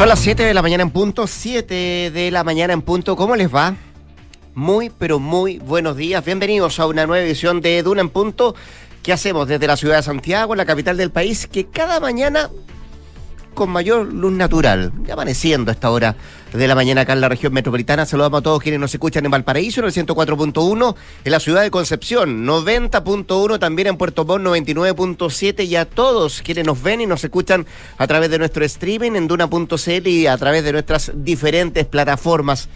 Son las 7 de la mañana en punto, 7 de la mañana en punto. ¿Cómo les va? Muy, pero muy buenos días. Bienvenidos a una nueva edición de Duna en Punto. ¿Qué hacemos desde la ciudad de Santiago, la capital del país, que cada mañana con mayor luz natural, ya amaneciendo a esta hora de la mañana acá en la región metropolitana? Saludamos a todos quienes nos escuchan en Valparaíso, en el 104.1, en la ciudad de Concepción, 90.1, también en Puerto Montt, 99.7, y a todos quienes nos ven y nos escuchan a través de nuestro streaming en Duna.cl y a través de nuestras diferentes plataformas,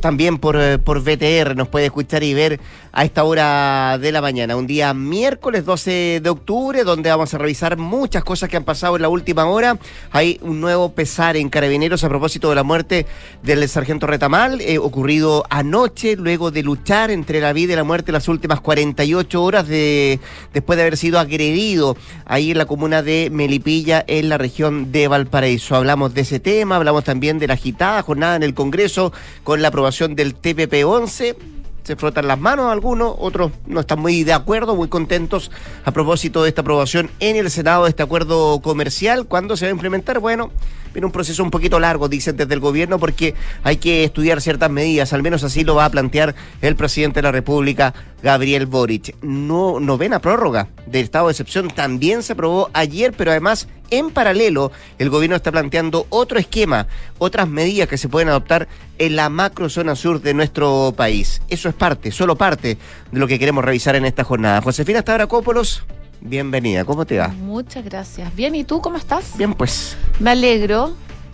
también por VTR nos puede escuchar y ver a esta hora de la mañana, un día miércoles 12 de octubre, donde vamos a revisar muchas cosas que han pasado en la última hora. Hay un nuevo pesar en Carabineros a propósito de la muerte del sargento Retamal, ocurrido anoche, luego de luchar entre la vida y la muerte las últimas 48 horas después de haber sido agredido ahí en la comuna de Melipilla, en la región de Valparaíso. Hablamos de ese tema, hablamos también de la agitada jornada en el Congreso con la aprobación del TPP-11. Se frotan las manos algunos, otros no están muy de acuerdo, muy contentos a propósito de esta aprobación en el Senado de este acuerdo comercial. ¿Cuándo se va a implementar? Bueno, viene un proceso un poquito largo, dicen desde el gobierno, porque hay que estudiar ciertas medidas, al menos así lo va a plantear el presidente de la República, Gabriel Boric. No, novena prórroga del estado de excepción también se aprobó ayer, pero además, en paralelo, el gobierno está planteando otro esquema, otras medidas que se pueden adoptar en la macrozona sur de nuestro país. Eso es parte, solo parte de lo que queremos revisar en esta jornada. Josefina Stavracópolos, bienvenida, ¿cómo te va? Muchas gracias. Bien, ¿y tú cómo estás? Bien, pues. Me alegro.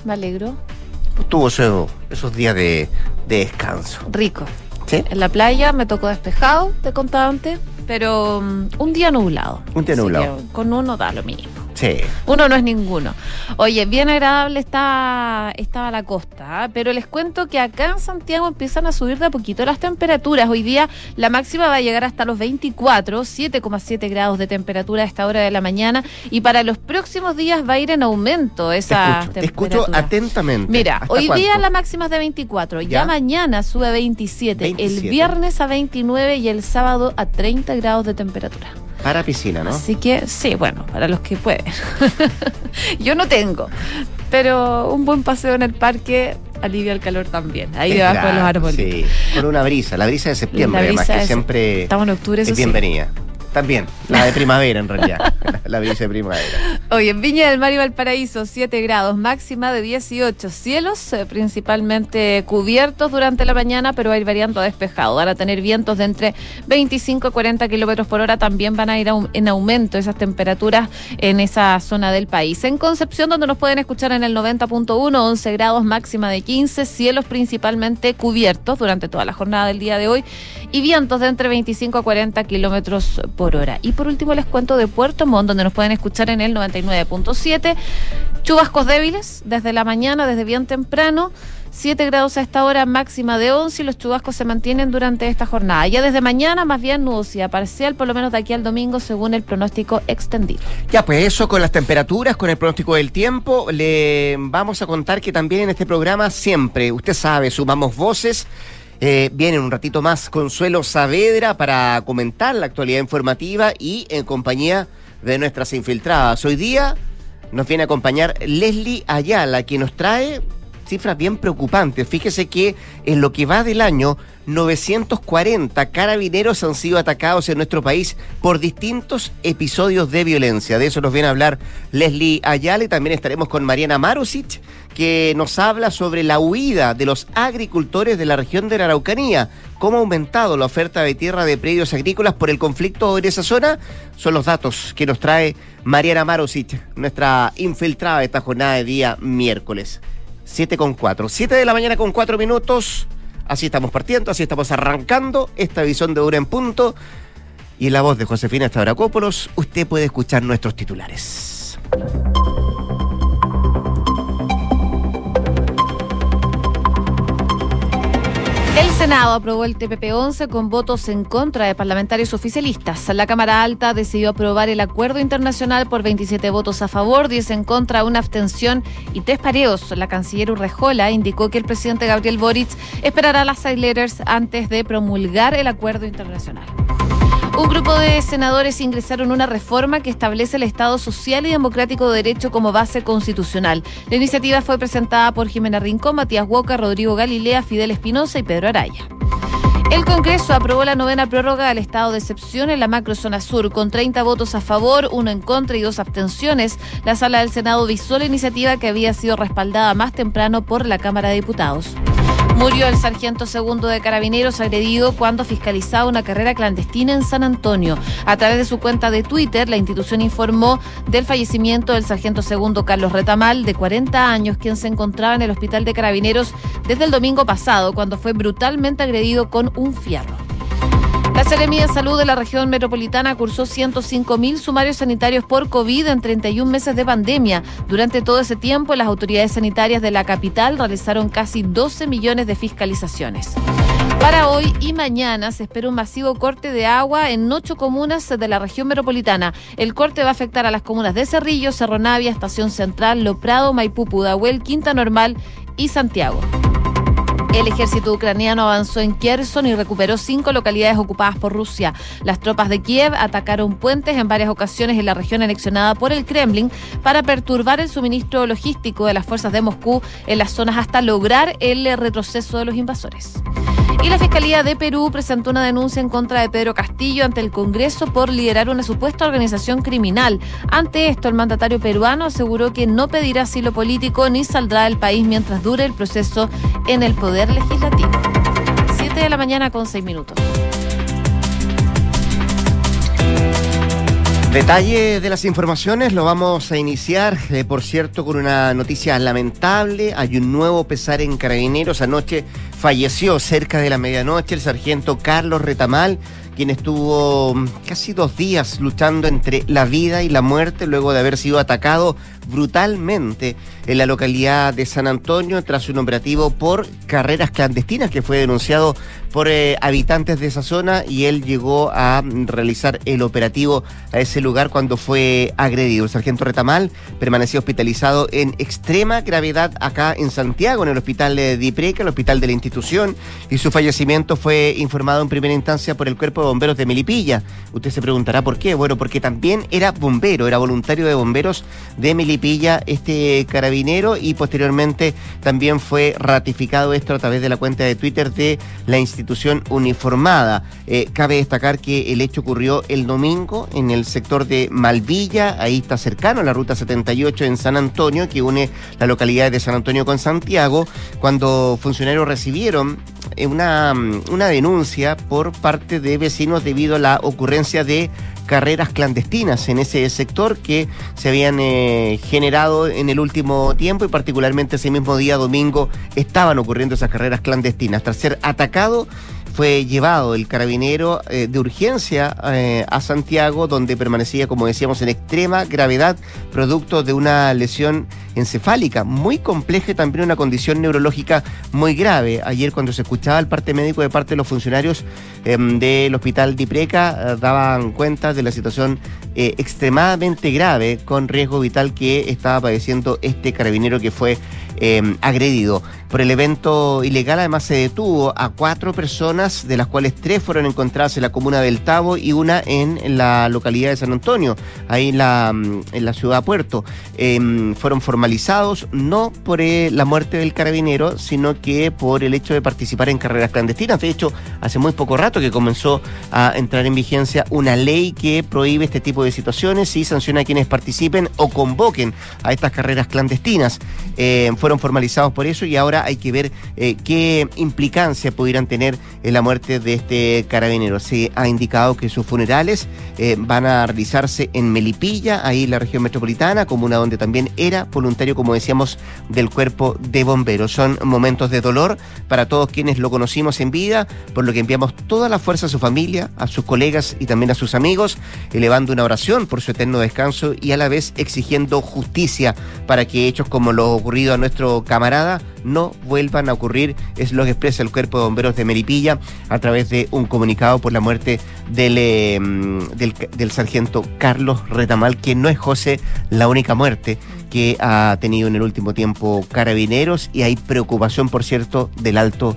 Pues tuvo esos días de descanso. Rico. ¿Sí? En la playa me tocó despejado, te contaba antes, pero un día nublado. Con uno da lo mismo. Sí. Uno no es ninguno. Oye, bien agradable estaba la costa, ¿eh? Pero les cuento que acá en Santiago empiezan a subir de a poquito las temperaturas. Hoy día la máxima va a llegar hasta los 24, 7,7 grados de temperatura a esta hora de la mañana, y para los próximos días va a ir en aumento esa temperatura. Te escucho atentamente. Mira, hoy día la máxima es de 24, ya mañana sube a 27, el viernes a 29 y el sábado a 30 grados de temperatura. Para piscina, ¿no? Así que, sí, bueno, para los que pueden. Yo no tengo, pero un buen paseo en el parque alivia el calor también, ahí es debajo de los arbolitos. Sí, con una brisa, la brisa de septiembre, además, que siempre estamos en octubre, eso es bienvenida. Sí. También, la de primavera en realidad, la brisa de primavera. Hoy en Viña del Mar y Valparaíso, 7 grados, máxima de 18, cielos principalmente cubiertos durante la mañana, pero va a ir variando a despejado, van a tener vientos de entre 25 a 40 kilómetros por hora, también van a ir en aumento esas temperaturas en esa zona del país. En Concepción, donde nos pueden escuchar en el 90.1, 11 grados, máxima de 15, cielos principalmente cubiertos durante toda la jornada del día de hoy, y vientos de entre 25 a 40 kilómetros por hora. Y por último les cuento de Puerto Montt, donde nos pueden escuchar en el 99.7, chubascos débiles desde la mañana, desde bien temprano, 7 grados a esta hora, máxima de 11, y los chubascos se mantienen durante esta jornada. Ya desde mañana más bien nubosidad parcial, por lo menos de aquí al domingo, según el pronóstico extendido. Ya, pues eso con las temperaturas, con el pronóstico del tiempo. Le vamos a contar que también en este programa siempre, usted sabe, sumamos voces. Viene un ratito más Consuelo Saavedra para comentar la actualidad informativa y en compañía de nuestras infiltradas. Hoy día nos viene a acompañar Leslie Ayala, que nos trae cifras bien preocupantes. Fíjese que en lo que va del año, 940 carabineros han sido atacados en nuestro país por distintos episodios de violencia. De eso nos viene a hablar Leslie Ayala, y también estaremos con Mariana Marusic, que nos habla sobre la huida de los agricultores de la región de la Araucanía. ¿Cómo ha aumentado la oferta de tierra de predios agrícolas por el conflicto en esa zona? Son los datos que nos trae Mariana Marusic, nuestra infiltrada de esta jornada de día miércoles. 7:04. 7 de la mañana con 4 minutos. Así estamos partiendo, así estamos arrancando esta edición de Dura en Punto. Y en la voz de Josefina Stavracópolos, usted puede escuchar nuestros titulares. El Senado aprobó el TPP-11 con votos en contra de parlamentarios oficialistas. La Cámara Alta decidió aprobar el acuerdo internacional por 27 votos a favor, 10 en contra, una abstención y 3 pareos. La canciller Urrejola indicó que el presidente Gabriel Boric esperará las side letters antes de promulgar el acuerdo internacional. Un grupo de senadores ingresaron una reforma que establece el Estado social y democrático de derecho como base constitucional. La iniciativa fue presentada por Jimena Rincón, Matías Huoca, Rodrigo Galilea, Fidel Espinosa y Pedro Araya. El Congreso aprobó la novena prórroga del estado de excepción en la macrozona sur, con 30 votos a favor, 1 en contra y 2 abstenciones. La sala del Senado visó la iniciativa que había sido respaldada más temprano por la Cámara de Diputados. Murió el sargento segundo de Carabineros agredido cuando fiscalizaba una carrera clandestina en San Antonio. A través de su cuenta de Twitter, la institución informó del fallecimiento del sargento segundo Carlos Retamal, de 40 años, quien se encontraba en el hospital de Carabineros desde el domingo pasado, cuando fue brutalmente agredido con un fierro. La Seremía de Salud de la Región Metropolitana cursó 105.000 sumarios sanitarios por COVID en 31 meses de pandemia. Durante todo ese tiempo, las autoridades sanitarias de la capital realizaron casi 12 millones de fiscalizaciones. Para hoy y mañana se espera un masivo corte de agua en 8 comunas de la Región Metropolitana. El corte va a afectar a las comunas de Cerrillo, Cerro Navia, Estación Central, Lo Prado, Maipú, Pudahuel, Quinta Normal y Santiago. El ejército ucraniano avanzó en Kherson y recuperó 5 localidades ocupadas por Rusia. Las tropas de Kiev atacaron puentes en varias ocasiones en la región anexionada por el Kremlin para perturbar el suministro logístico de las fuerzas de Moscú en las zonas hasta lograr el retroceso de los invasores. Y la Fiscalía de Perú presentó una denuncia en contra de Pedro Castillo ante el Congreso por liderar una supuesta organización criminal. Ante esto, el mandatario peruano aseguró que no pedirá asilo político ni saldrá del país mientras dure el proceso en el Poder Legislativo. 7:06 a.m. Detalle de las informaciones lo vamos a iniciar, por cierto, con una noticia lamentable. Hay un nuevo pesar en Carabineros. Anoche falleció cerca de la medianoche el sargento Carlos Retamal, quien estuvo casi 2 días luchando entre la vida y la muerte luego de haber sido atacado brutalmente en la localidad de San Antonio tras un operativo por carreras clandestinas que fue denunciado por habitantes de esa zona, y él llegó a realizar el operativo a ese lugar cuando fue agredido. El sargento Retamal permaneció hospitalizado en extrema gravedad acá en Santiago, en el hospital de Dipreca, el hospital de la institución, y su fallecimiento fue informado en primera instancia por el Cuerpo de Bomberos de Melipilla. Usted se preguntará por qué. Bueno, porque también era bombero, era voluntario de bomberos de Melipilla este carabinero, y posteriormente también fue ratificado esto a través de la cuenta de Twitter de la institución uniformada. Cabe destacar que el hecho ocurrió el domingo en el sector de Malvilla, ahí está cercano a la ruta 78 en San Antonio, que une la localidad de San Antonio con Santiago, cuando funcionarios recibieron una denuncia por parte de vecinos debido a la ocurrencia de carreras clandestinas en ese sector que se habían generado en el último tiempo, y particularmente ese mismo día domingo estaban ocurriendo esas carreras clandestinas. Tras ser atacado, fue llevado el carabinero de urgencia a Santiago, donde permanecía, como decíamos, en extrema gravedad, producto de una lesión encefálica muy compleja y también una condición neurológica muy grave. Ayer, cuando se escuchaba el parte médico de parte de los funcionarios del hospital Dipreca, daban cuenta de la situación extremadamente grave, con riesgo vital, que estaba padeciendo este carabinero que fue agredido. Por el evento ilegal, además, se detuvo a 4 personas, de las cuales 3 fueron encontradas en la comuna del Tabo y una en la localidad de San Antonio, ahí en la ciudad Puerto. Fueron formalizados no por la muerte del carabinero, sino que por el hecho de participar en carreras clandestinas. De hecho, hace muy poco rato que comenzó a entrar en vigencia una ley que prohíbe este tipo de situaciones y sanciona a quienes participen o convoquen a estas carreras clandestinas. Fueron formalizados por eso, y ahora hay que ver qué implicancia pudieran tener en la muerte de este carabinero. Se ha indicado que sus funerales van a realizarse en Melipilla, ahí en la región metropolitana, comuna donde también era voluntario, como decíamos, del Cuerpo de Bomberos. Son momentos de dolor para todos quienes lo conocimos en vida, por lo que enviamos toda la fuerza a su familia, a sus colegas y también a sus amigos, elevando una oración por su eterno descanso y a la vez exigiendo justicia para que hechos como lo ocurrido a nuestro camarada no vuelvan a ocurrir. Es lo que expresa el Cuerpo de Bomberos de Melipilla a través de un comunicado por la muerte del sargento Carlos Retamal, que no es, José, la única muerte que ha tenido en el último tiempo Carabineros, y hay preocupación, por cierto, del alto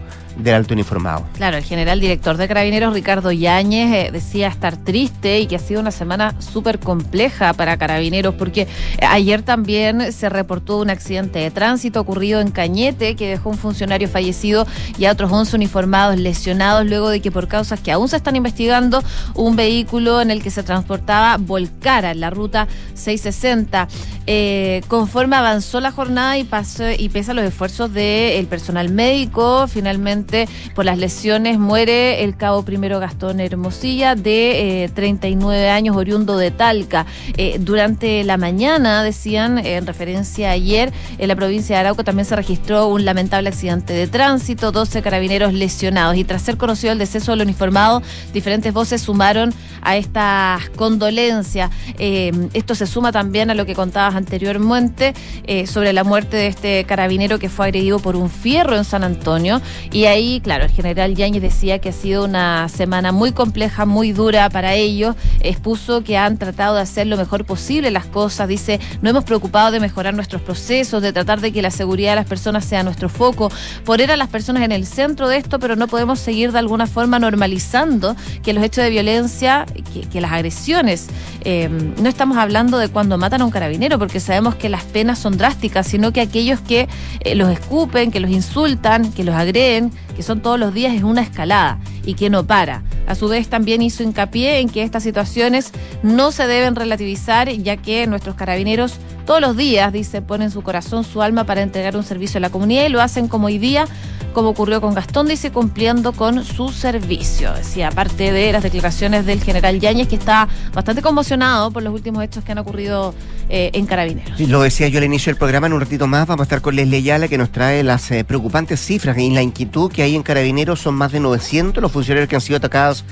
uniformado. Claro, el general director de Carabineros, Ricardo Yáñez, decía estar triste y que ha sido una semana súper compleja para Carabineros, porque ayer también se reportó un accidente de tránsito ocurrido en Cañete que dejó un funcionario fallecido y a otros 11 uniformados lesionados, luego de que, por causas que aún se están investigando, un vehículo en el que se transportaba volcara en la ruta 660. Conforme avanzó la jornada y pese a los esfuerzos del personal médico, finalmente por las lesiones muere el cabo primero Gastón Hermosilla, de 39 años, oriundo de Talca. Durante la mañana, decían, en referencia a ayer, en la provincia de Arauco también se registró un lamentable accidente de tránsito, 12 carabineros lesionados, y tras ser conocido el deceso del uniformado, diferentes voces sumaron a estas condolencias. Esto se suma también a lo que contabas anteriormente sobre la muerte de este carabinero que fue agredido por un fierro en San Antonio, y ahí, claro, el general Yáñez decía que ha sido una semana muy compleja, muy dura para ellos. Expuso que han tratado de hacer lo mejor posible las cosas. Dice: no hemos preocupado de mejorar nuestros procesos, de tratar de que la seguridad de las personas sea nuestro foco, poner a las personas en el centro de esto, pero no podemos seguir de alguna forma normalizando que los hechos de violencia, que las agresiones, no estamos hablando de cuando matan a un carabinero, porque sabemos que las penas son drásticas, sino que aquellos que los escupen, que los insultan, que los agreden, que son todos los días, es una escalada y que no para. A su vez, también hizo hincapié en que estas situaciones no se deben relativizar, ya que nuestros carabineros todos los días, dice, ponen su corazón, su alma para entregar un servicio a la comunidad, y lo hacen como hoy día, como ocurrió con Gastón, dice, cumpliendo con su servicio. Decía, aparte de las declaraciones del general Yáñez, que está bastante conmocionado por los últimos hechos que han ocurrido en Carabineros. Lo decía yo al inicio del programa, en un ratito más vamos a estar con Leslie Ayala, que nos trae las preocupantes cifras y la inquietud que hay en Carabineros. Son más de 900 los funcionarios que han sido atacados,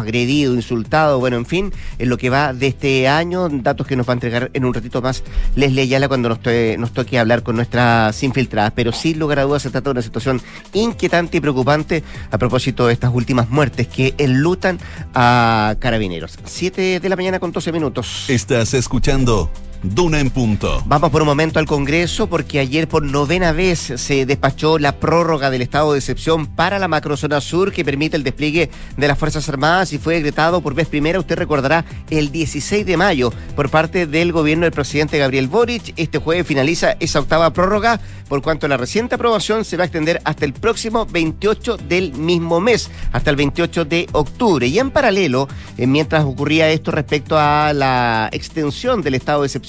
agredidos, insultados, bueno, en fin, en lo que va de este año. Datos que nos va a entregar en un ratito más Leslie Ayala cuando nos toque hablar con nuestras infiltradas, pero sin lugar a dudas se trata de una situación inquietante y preocupante a propósito de estas últimas muertes que enlutan a Carabineros. 7:12 p.m. Estás escuchando Duna en Punto. Vamos por un momento al Congreso, porque ayer por 9ª vez se despachó la prórroga del estado de excepción para la macrozona sur, que permite el despliegue de las Fuerzas Armadas, y fue decretado por vez primera, usted recordará, el 16 de mayo por parte del gobierno del presidente Gabriel Boric. Este jueves finaliza esa 8ª prórroga, por cuanto la reciente aprobación se va a extender hasta el próximo 28 del mismo mes, hasta el 28 de octubre. Y en paralelo, mientras ocurría esto respecto a la extensión del estado de excepción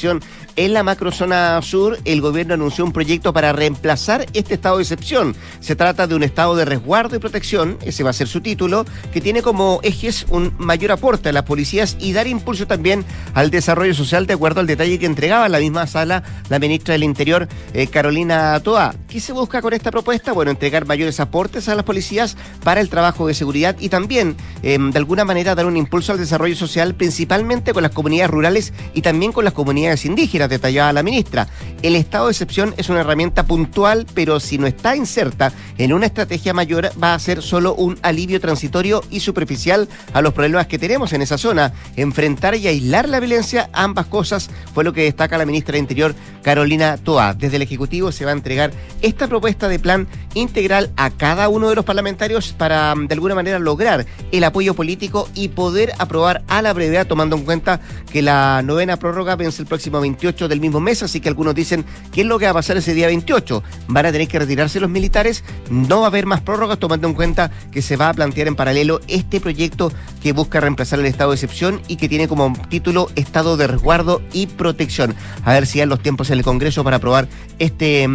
en la macrozona sur, el gobierno anunció un proyecto para reemplazar este estado de excepción. Se trata de un estado de resguardo y protección, ese va a ser su título, que tiene como ejes un mayor aporte a las policías y dar impulso también al desarrollo social, de acuerdo al detalle que entregaba en la misma sala la ministra del Interior, Carolina Tohá. ¿Qué se busca con esta propuesta? Bueno, entregar mayores aportes a las policías para el trabajo de seguridad y también, de alguna manera, dar un impulso al desarrollo social, principalmente con las comunidades rurales y también con las comunidades indígenas, detallaba la ministra. El estado de excepción es una herramienta puntual, pero si no está inserta en una estrategia mayor, va a ser solo un alivio transitorio y superficial a los problemas que tenemos en esa zona. Enfrentar y aislar la violencia, ambas cosas, fue lo que destaca la ministra de Interior, Carolina Tohá. Desde el Ejecutivo se va a entregar esta propuesta de plan integral a cada uno de los parlamentarios para, de alguna manera, lograr el apoyo político y poder aprobar a la brevedad, tomando en cuenta que la 9ª prórroga vence el próximo 28 del mismo mes, así que algunos dicen, ¿qué es lo que va a pasar ese día 28? ¿Van a tener que retirarse los militares? No va a haber más prórrogas, tomando en cuenta que se va a plantear en paralelo este proyecto que busca reemplazar el estado de excepción y que tiene como título estado de resguardo y protección. A ver si dan los tiempos en el Congreso para aprobar este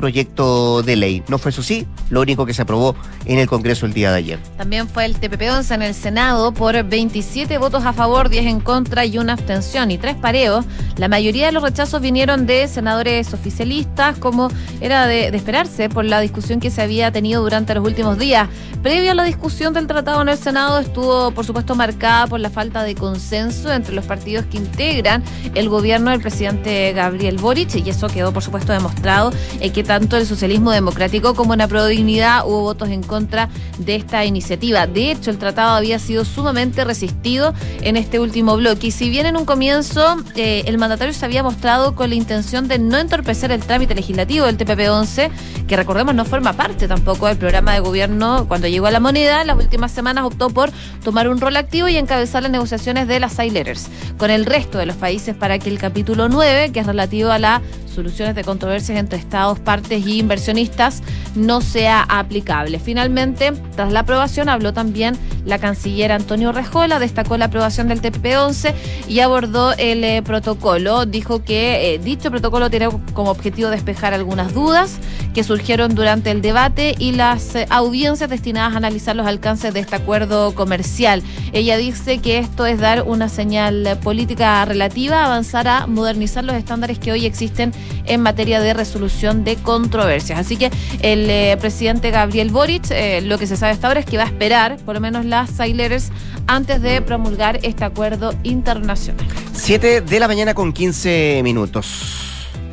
proyecto de ley. No fue, eso sí, lo único que se aprobó en el Congreso el día de ayer. También fue el TPP-11 en el Senado por 27 votos a favor, 10 en contra y una abstención y 3 pareos. La mayoría de los rechazos vinieron de senadores oficialistas, como era de esperarse por la discusión que se había tenido durante los últimos días. Previo a la discusión del tratado en el Senado, estuvo, por supuesto, marcada por la falta de consenso entre los partidos que integran el gobierno del presidente Gabriel Boric, y eso quedó, por supuesto, demostrado que tanto el socialismo democrático como en Aprodignidad hubo votos en contra de esta iniciativa. De hecho, el tratado había sido sumamente resistido en este último bloque, y si bien en un comienzo el mandatario se había mostrado con la intención de no entorpecer el trámite legislativo del TPP-11, que recordemos no forma parte tampoco del programa de gobierno cuando llegó a La Moneda, las últimas semanas optó por tomar un rol activo y encabezar las negociaciones de las side letters con el resto de los países para que el capítulo 9, que es relativo a la soluciones de controversias entre estados, partes y inversionistas, no sea aplicable. Finalmente, tras la aprobación, habló también la canciller Antonia Urrejola, destacó la aprobación del TPP-11 y abordó el protocolo. Dijo que dicho protocolo tiene como objetivo despejar algunas dudas que surgieron durante el debate y las audiencias destinadas a analizar los alcances de este acuerdo comercial. Ella dice que esto es dar una señal política relativa, avanzar a modernizar los estándares que hoy existen en materia de resolución de controversias. Así que el presidente Gabriel Boric, lo que se sabe hasta ahora es que va a esperar por lo menos las side letters antes de promulgar este acuerdo internacional. 7:15 a.m.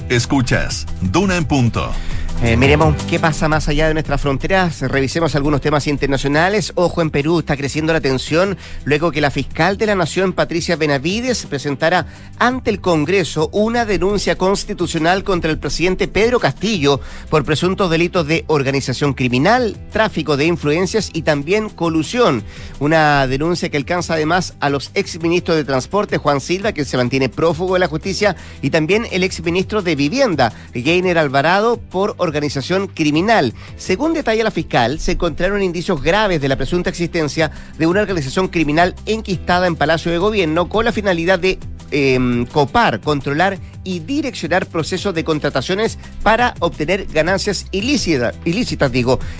Escuchas Duna en punto. Miremos qué pasa más allá de nuestras fronteras, revisemos algunos temas internacionales. Ojo, en Perú está creciendo la tensión luego que la fiscal de la Nación, Patricia Benavides, presentara ante el Congreso una denuncia constitucional contra el presidente Pedro Castillo por presuntos delitos de organización criminal, tráfico de influencias y también colusión. Una denuncia que alcanza además a los exministros de Transporte, Juan Silva, que se mantiene prófugo de la justicia, y también el exministro de Vivienda, Gainer Alvarado, por organización criminal. Según detalla la fiscal, se encontraron indicios graves de la presunta existencia de una organización criminal enquistada en Palacio de Gobierno con la finalidad de copar, controlar y direccionar procesos de contrataciones para obtener ganancias ilícitas,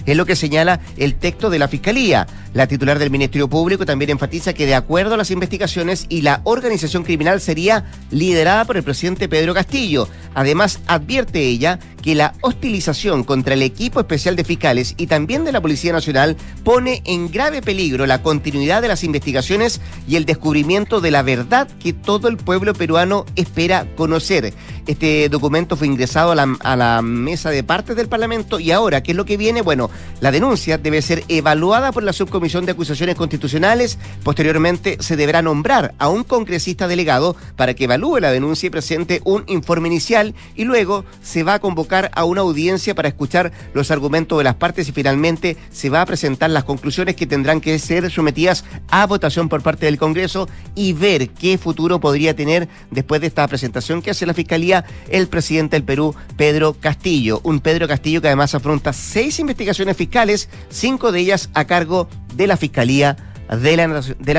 es lo que señala el texto de la Fiscalía. La titular del Ministerio Público también enfatiza que, de acuerdo a las investigaciones, y la organización criminal sería liderada por el presidente Pedro Castillo. Además, advierte ella que la hostilización contra el equipo especial de fiscales y también de la Policía Nacional pone en grave peligro la continuidad de las investigaciones y el descubrimiento de la verdad que todo el pueblo peruano espera conocer. Este documento fue ingresado a la mesa de partes del Parlamento, y ahora, ¿qué es lo que viene? Bueno, la denuncia debe ser evaluada por la Subcomisión de Acusaciones Constitucionales. Posteriormente se deberá nombrar a un congresista delegado para que evalúe la denuncia y presente un informe inicial, y luego se va a convocar a una audiencia para escuchar los argumentos de las partes, y finalmente se va a presentar las conclusiones, que tendrán que ser sometidas a votación por parte del Congreso, y ver qué futuro podría tener después de esta presentación que hace la Fiscalía el presidente del Perú, Pedro Castillo. Un Pedro Castillo que además afronta 6 investigaciones fiscales, 5 de ellas a cargo de la Fiscalía de la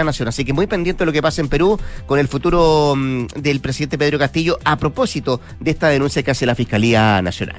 Nación. Así que muy pendiente de lo que pasa en Perú con el futuro del presidente Pedro Castillo a propósito de esta denuncia que hace la Fiscalía Nacional.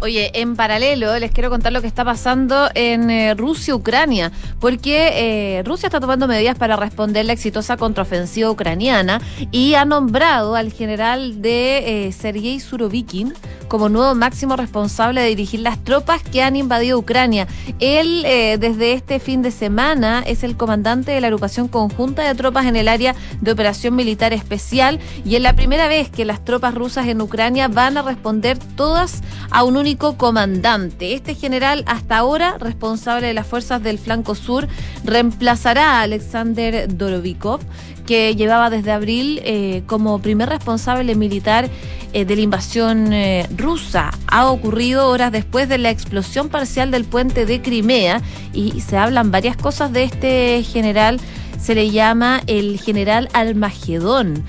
Oye, en paralelo, les quiero contar lo que está pasando en Rusia, Ucrania, porque Rusia está tomando medidas para responder la exitosa contraofensiva ucraniana y ha nombrado al general de Sergei Surovikin como nuevo máximo responsable de dirigir las tropas que han invadido Ucrania. Él, desde este fin de semana, es el comandante de la agrupación conjunta de tropas en el área de operación militar especial, y es la primera vez que las tropas rusas en Ucrania van a responder todas a un único comandante. Este general, hasta ahora responsable de las fuerzas del flanco sur, reemplazará a Alexander Dorovikov, que llevaba desde abril como primer responsable militar de la invasión rusa. Ha ocurrido horas después de la explosión parcial del puente de Crimea, y se hablan varias cosas de este general. Se le llama el general Almagedón,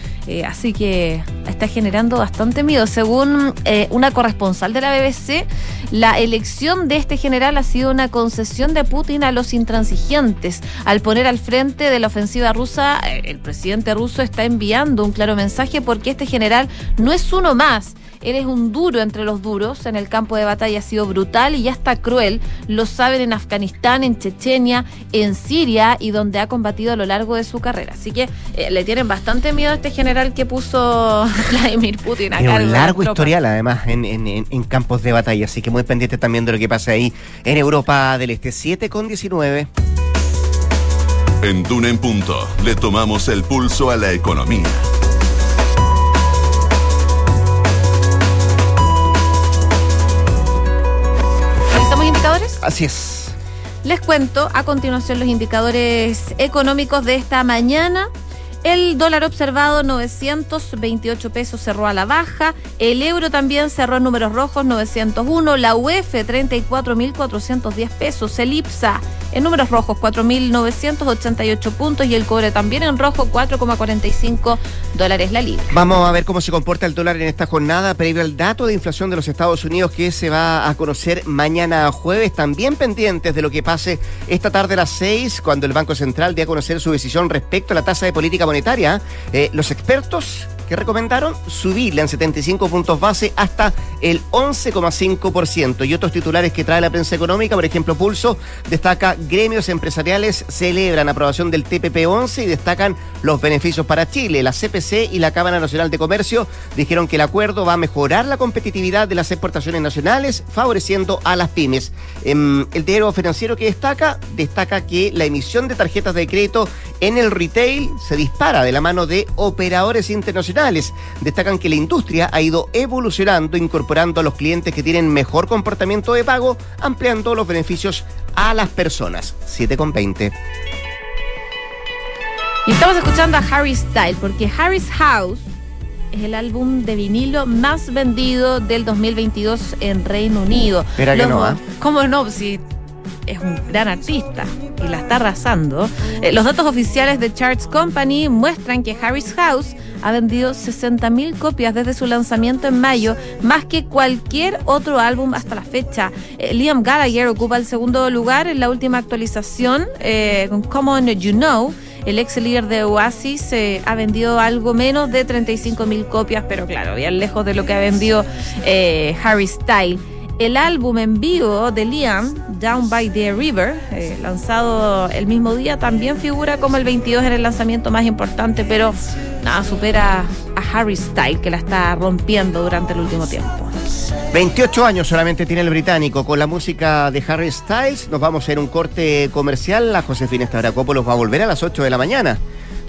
así que está generando bastante miedo. Según una corresponsal de la BBC, la elección de este general ha sido una concesión de Putin a los intransigentes. Al poner al frente de la ofensiva rusa, el presidente ruso está enviando un claro mensaje, porque este general no es uno más. Él es un duro entre los duros, en el campo de batalla ha sido brutal y hasta cruel, lo saben en Afganistán, en Chechenia, en Siria, y donde ha combatido a lo largo de su carrera. Así que le tienen bastante miedo a este general que puso Vladimir Putin a cargo. Es un largo historial además en campos de batalla, así que muy pendiente también de lo que pasa ahí en Europa del Este. 7:19. En Duna en punto, le tomamos el pulso a la economía. Así es. Les cuento a continuación los indicadores económicos de esta mañana. El dólar observado 928 pesos, cerró a la baja. El euro también cerró en números rojos, 901. La UF 34.410 pesos. El IPSA en números rojos, 4.988 puntos. Y el cobre también en rojo, 4,45 dólares la libra. Vamos a ver cómo se comporta el dólar en esta jornada, previo al dato de inflación de los Estados Unidos que se va a conocer mañana jueves. También pendientes de lo que pase esta tarde a las 6, cuando el Banco Central dé a conocer su decisión respecto a la tasa de política monetaria. Los expertos que recomendaron subirla en 75 puntos base hasta el 11,5%. Y otros titulares que trae la prensa económica, por ejemplo, Pulso destaca: gremios empresariales celebran aprobación del TPP-11 y destacan los beneficios para Chile. La CPC y la Cámara Nacional de Comercio dijeron que el acuerdo va a mejorar la competitividad de las exportaciones nacionales, favoreciendo a las pymes. El diario financiero que destaca que la emisión de tarjetas de crédito en el retail se dispara de la mano de operadores internacionales. Destacan que la industria ha ido evolucionando, incorporando a los clientes que tienen mejor comportamiento de pago, ampliando los beneficios a las personas. 7,20. Y estamos escuchando a Harry Styles, porque Harry's House es el álbum de vinilo más vendido del 2022 en Reino Unido. Espera que no, ¿eh? ¿Cómo no? Si es un gran artista y la está arrasando. Los datos oficiales de Charts Company muestran que Harry's House ha vendido 60.000 copias desde su lanzamiento en mayo, más que cualquier otro álbum hasta la fecha. Liam Gallagher ocupa el segundo lugar en la última actualización con Come On You Know. El ex líder de Oasis ha vendido algo menos de 35.000 copias, pero claro, bien lejos de lo que ha vendido Harry Styles. El álbum en vivo de Liam, Down by the River, lanzado el mismo día, también figura como el 22 en el lanzamiento más importante, pero nada, supera a Harry Styles, que la está rompiendo durante el último tiempo. 28 años solamente tiene el británico. Con la música de Harry Styles nos vamos a ir a un corte comercial. La Josefina Stavracópolos va a volver a las 8 de la mañana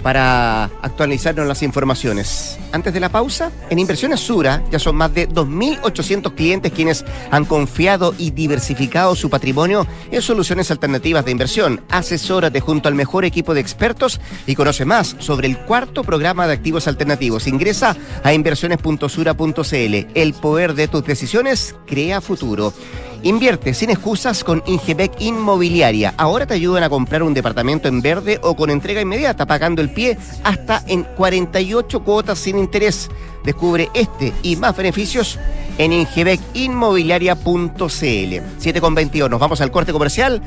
para actualizarnos las informaciones. Antes de la pausa, en Inversiones Sura ya son más de 2.800 clientes quienes han confiado y diversificado su patrimonio en soluciones alternativas de inversión. Asesórate junto al mejor equipo de expertos y conoce más sobre el cuarto programa de activos alternativos. Ingresa a inversiones.sura.cl. El poder de tus decisiones crea futuro. Invierte sin excusas con Ingebec Inmobiliaria. Ahora te ayudan a comprar un departamento en verde o con entrega inmediata, pagando el pie hasta en 48 cuotas sin interés. Descubre este y más beneficios en ingebecinmobiliaria.cl. 7,22. Nos vamos al corte comercial.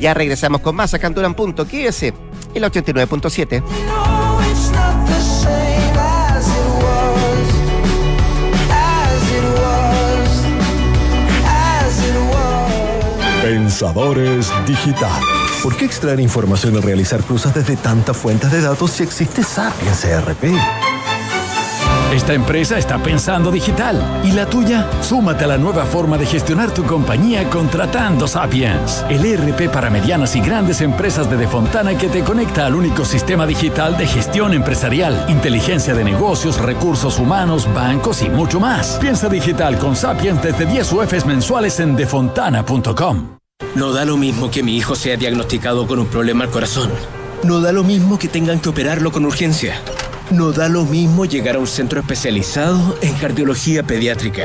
Ya regresamos con más a Canduran. Quédese en la 89.7. Pensadores digitales. ¿Por qué extraer información al realizar cruzas desde tantas fuentes de datos si existe SAP en CRP? Esta empresa está pensando digital. ¿Y la tuya? Súmate a la nueva forma de gestionar tu compañía contratando Sapiens, el ERP para medianas y grandes empresas de Defontana que te conecta al único sistema digital de gestión empresarial, inteligencia de negocios, recursos humanos, bancos y mucho más. Piensa digital con Sapiens desde 10 UFs mensuales en defontana.com. No da lo mismo que mi hijo sea diagnosticado con un problema al corazón. No da lo mismo que tengan que operarlo con urgencia. No da lo mismo llegar a un centro especializado en cardiología pediátrica.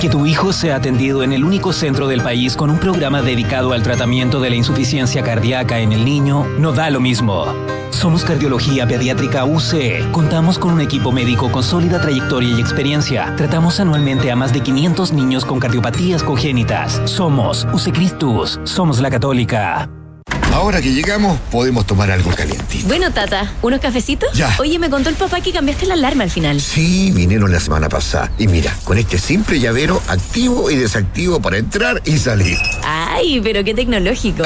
Que tu hijo sea atendido en el único centro del país con un programa dedicado al tratamiento de la insuficiencia cardíaca en el niño, no da lo mismo. Somos Cardiología Pediátrica UC. Contamos con un equipo médico con sólida trayectoria y experiencia. Tratamos anualmente a más de 500 niños con cardiopatías congénitas. Somos UC Cristus. Somos la Católica. Ahora que llegamos, podemos tomar algo calientito. Bueno, Tata, ¿unos cafecitos? Ya. Oye, me contó el papá que cambiaste la alarma al final. Sí, vinieron la semana pasada. Y mira, con este simple llavero activo y desactivo para entrar y salir. ¡Ay, pero qué tecnológico!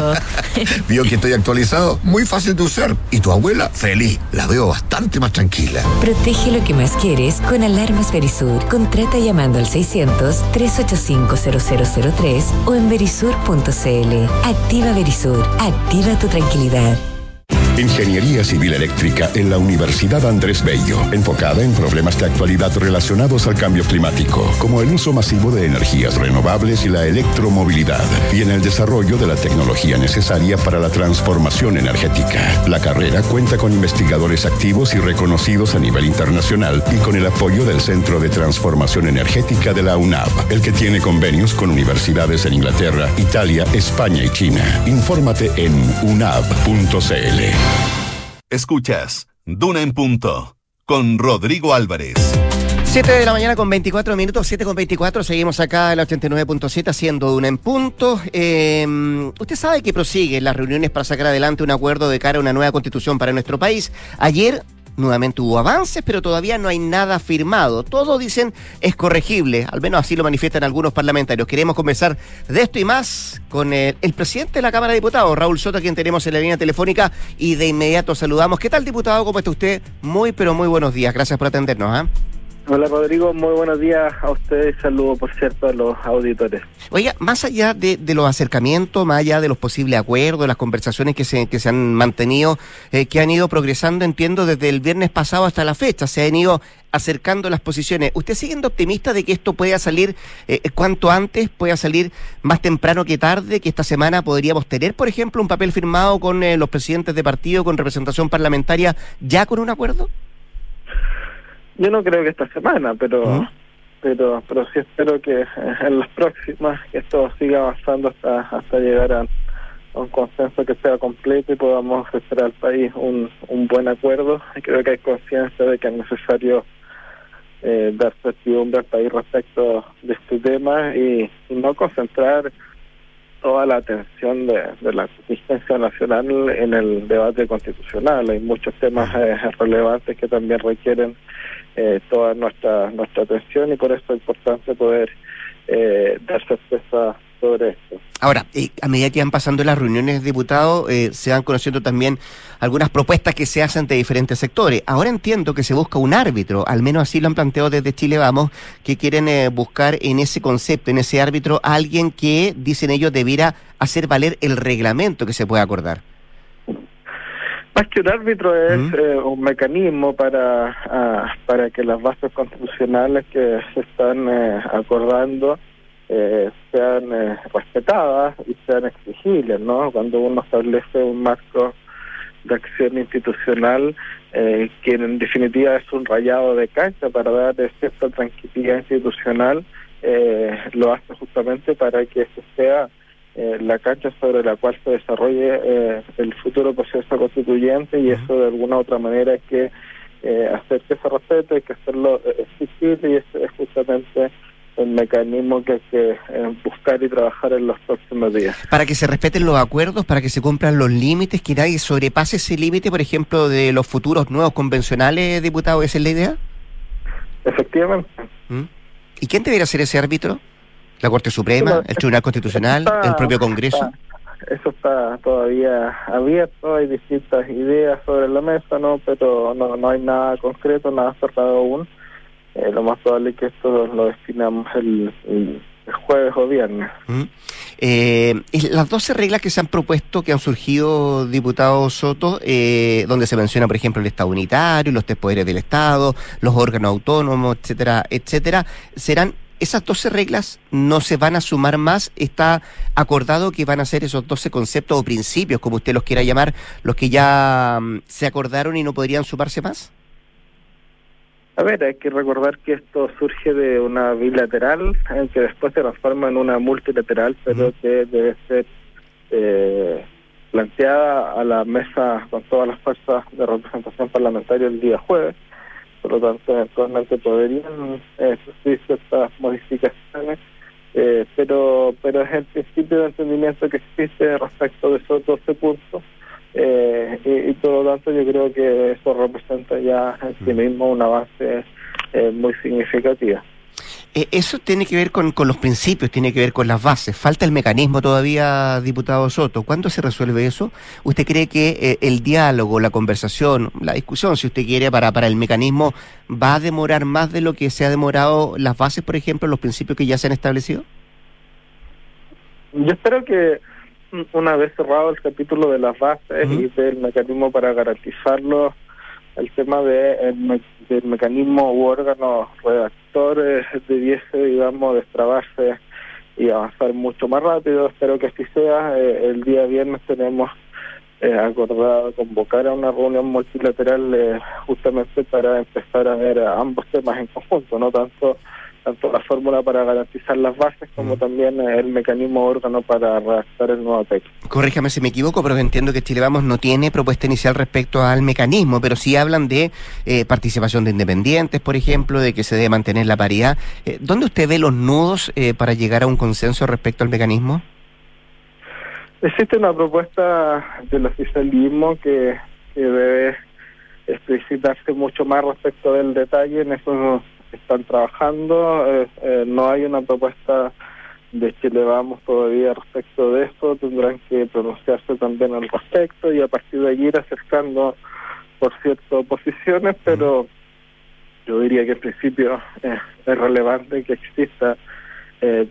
Vio que estoy actualizado. Muy fácil de usar. Y tu abuela, feliz. La veo bastante más tranquila. Protege lo que más quieres con Alarmas Berisur. Contrata llamando al 600-385-0003 o en berisur.cl. Activa Berisur. Activa tu tranquilidad. Ingeniería Civil Eléctrica en la Universidad Andrés Bello, enfocada en problemas de actualidad relacionados al cambio climático, como el uso masivo de energías renovables y la electromovilidad, y en el desarrollo de la tecnología necesaria para la transformación energética. La carrera cuenta con investigadores activos y reconocidos a nivel internacional y con el apoyo del Centro de Transformación Energética de la UNAP, el que tiene convenios con universidades en Inglaterra, Italia, España y China. Infórmate en unap.cl. Escuchas Duna en Punto con Rodrigo Álvarez. 7:24 7:24, seguimos acá en la 89.7 haciendo Duna en Punto. Usted sabe que prosiguen las reuniones para sacar adelante un acuerdo de cara a una nueva constitución para nuestro país. Ayer nuevamente hubo avances, pero todavía no hay nada firmado. Todo, dicen, es corregible. Al menos así lo manifiestan algunos parlamentarios. Queremos conversar de esto y más con el presidente de la Cámara de Diputados, Raúl Soto, a quien tenemos en la línea telefónica, y de inmediato saludamos. ¿Qué tal, diputado? ¿Cómo está usted? Muy, pero muy buenos días. Gracias por atendernos, ¿eh? Hola, Rodrigo, muy buenos días a ustedes, saludo por cierto a los auditores. Oiga, más allá de los acercamientos, más allá de los posibles acuerdos, las conversaciones que se han mantenido, que han ido progresando, entiendo, desde el viernes pasado hasta la fecha, se han ido acercando las posiciones. ¿Usted sigue optimista de que esto pueda salir cuanto antes, pueda salir más temprano que tarde, que esta semana podríamos tener, por ejemplo, un papel firmado con los presidentes de partido, con representación parlamentaria, ya con un acuerdo? Yo no creo que esta semana, pero sí espero que en las próximas esto siga avanzando hasta llegar a un consenso que sea completo y podamos ofrecer al país un buen acuerdo. Creo que hay conciencia de que es necesario dar certidumbre al país respecto de este tema y no concentrar toda la atención de la asistencia nacional en el debate constitucional. Hay muchos temas relevantes que también requieren toda nuestra atención, y por eso es importante poder dar certeza sobre esto. Ahora, a medida que van pasando las reuniones, diputados, se van conociendo también algunas propuestas que se hacen de diferentes sectores. Ahora entiendo que se busca un árbitro, al menos así lo han planteado desde Chile Vamos, que quieren buscar en ese concepto, en ese árbitro, a alguien que, dicen ellos, debiera hacer valer el reglamento que se pueda acordar. Más que un árbitro es un mecanismo para que las bases constitucionales que se están acordando sean respetadas y sean exigibles, ¿no? Cuando uno establece un marco de acción institucional que en definitiva es un rayado de cancha para dar cierta tranquilidad institucional, lo hace justamente para que eso sea la cancha sobre la cual se desarrolle el futuro proceso constituyente, y eso de alguna u otra manera hay que hacer que se respete, hay que hacerlo exigible, y ese es justamente el mecanismo que hay que buscar y trabajar en los próximos días. Para que se respeten los acuerdos, para que se cumplan los límites, que nadie sobrepase ese límite, por ejemplo, de los futuros nuevos convencionales, diputado, ¿esa es la idea? Efectivamente. ¿Y quién debería ser ese árbitro? ¿La Corte Suprema, el Tribunal Constitucional, el propio Congreso? Eso está todavía abierto, hay distintas ideas sobre la mesa, ¿no? Pero no hay nada concreto, nada cerrado aún. Lo más probable es que esto lo destinamos el jueves o viernes. Las 12 reglas que se han propuesto, que han surgido, diputado Soto, donde se menciona, por ejemplo, el Estado unitario, los tres poderes del Estado, los órganos autónomos, etcétera, etcétera, serán... ¿Esas 12 reglas no se van a sumar más? ¿Está acordado que van a ser esos 12 conceptos o principios, como usted los quiera llamar, los que ya se acordaron y no podrían sumarse más? A ver, hay que recordar que esto surge de una bilateral, que después se transforma en una multilateral, pero que debe ser planteada a la mesa con todas las fuerzas de representación parlamentaria el día jueves. Por lo tanto, eventualmente podrían sufrir ciertas modificaciones, pero es el principio de entendimiento que existe respecto de esos 12 puntos, y por lo tanto yo creo que eso representa ya en sí mismo una base muy significativa. Eso tiene que ver con los principios, tiene que ver con las bases. Falta el mecanismo todavía, diputado Soto. ¿Cuándo se resuelve eso? ¿Usted cree que el diálogo, la conversación, la discusión, si usted quiere, para el mecanismo, va a demorar más de lo que se ha demorado las bases, por ejemplo, los principios que ya se han establecido? Yo espero que una vez cerrado el capítulo de las bases y del mecanismo para garantizarlo, el tema del mecanismo u órgano redactor debiese, digamos, destrabarse y avanzar mucho más rápido. Espero que así sea. El día viernes tenemos acordado convocar a una reunión multilateral justamente para empezar a ver ambos temas en conjunto, no tanto la fórmula para garantizar las bases como también el mecanismo órgano para redactar el nuevo texto. Corríjame si me equivoco, pero entiendo que Chile Vamos no tiene propuesta inicial respecto al mecanismo, pero sí hablan de participación de independientes, por ejemplo, de que se debe mantener la paridad. ¿Dónde usted ve los nudos para llegar a un consenso respecto al mecanismo? Existe una propuesta del oficialismo que debe explicitarse mucho más respecto del detalle. En eso están trabajando. No hay una propuesta de Chile Vamos todavía respecto de esto. Tendrán que pronunciarse también al respecto y a partir de allí ir acercando, por cierto, posiciones, pero yo diría que en principio es relevante que exista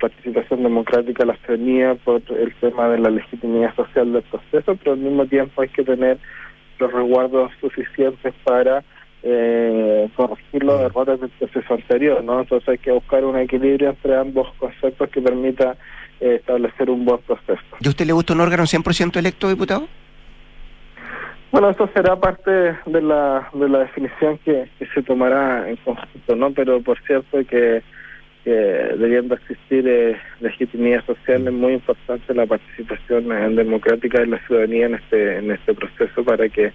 participación democrática, la ciudadanía, por el tema de la legitimidad social del proceso, pero al mismo tiempo hay que tener los resguardos suficientes para corregir los errores del proceso anterior, ¿no? Entonces hay que buscar un equilibrio entre ambos conceptos que permita establecer un buen proceso. ¿Y a usted le gusta un órgano 100% electo, diputado? Bueno, eso será parte de la definición que se tomará en conjunto, ¿no? Pero por cierto que debiendo existir legitimidad social, es muy importante la participación democrática de la ciudadanía en este proceso para que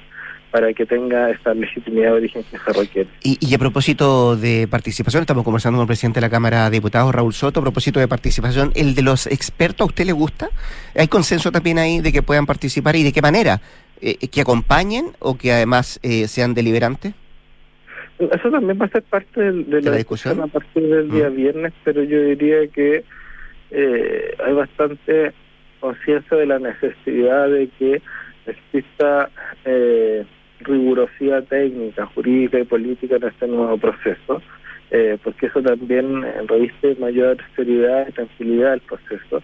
tenga esa legitimidad de origen que se requiere. Y a propósito de participación, estamos conversando con el presidente de la Cámara de Diputados, Raúl Soto, a propósito de participación, ¿el de los expertos a usted le gusta? ¿Hay consenso también ahí de que puedan participar y de qué manera? ¿Que acompañen o que además sean deliberantes? Eso también va a ser parte de la discusión a partir del día viernes, pero yo diría que hay bastante conciencia de la necesidad de que exista rigurosidad técnica, jurídica y política en este nuevo proceso, porque eso también reviste mayor seriedad y tranquilidad al proceso,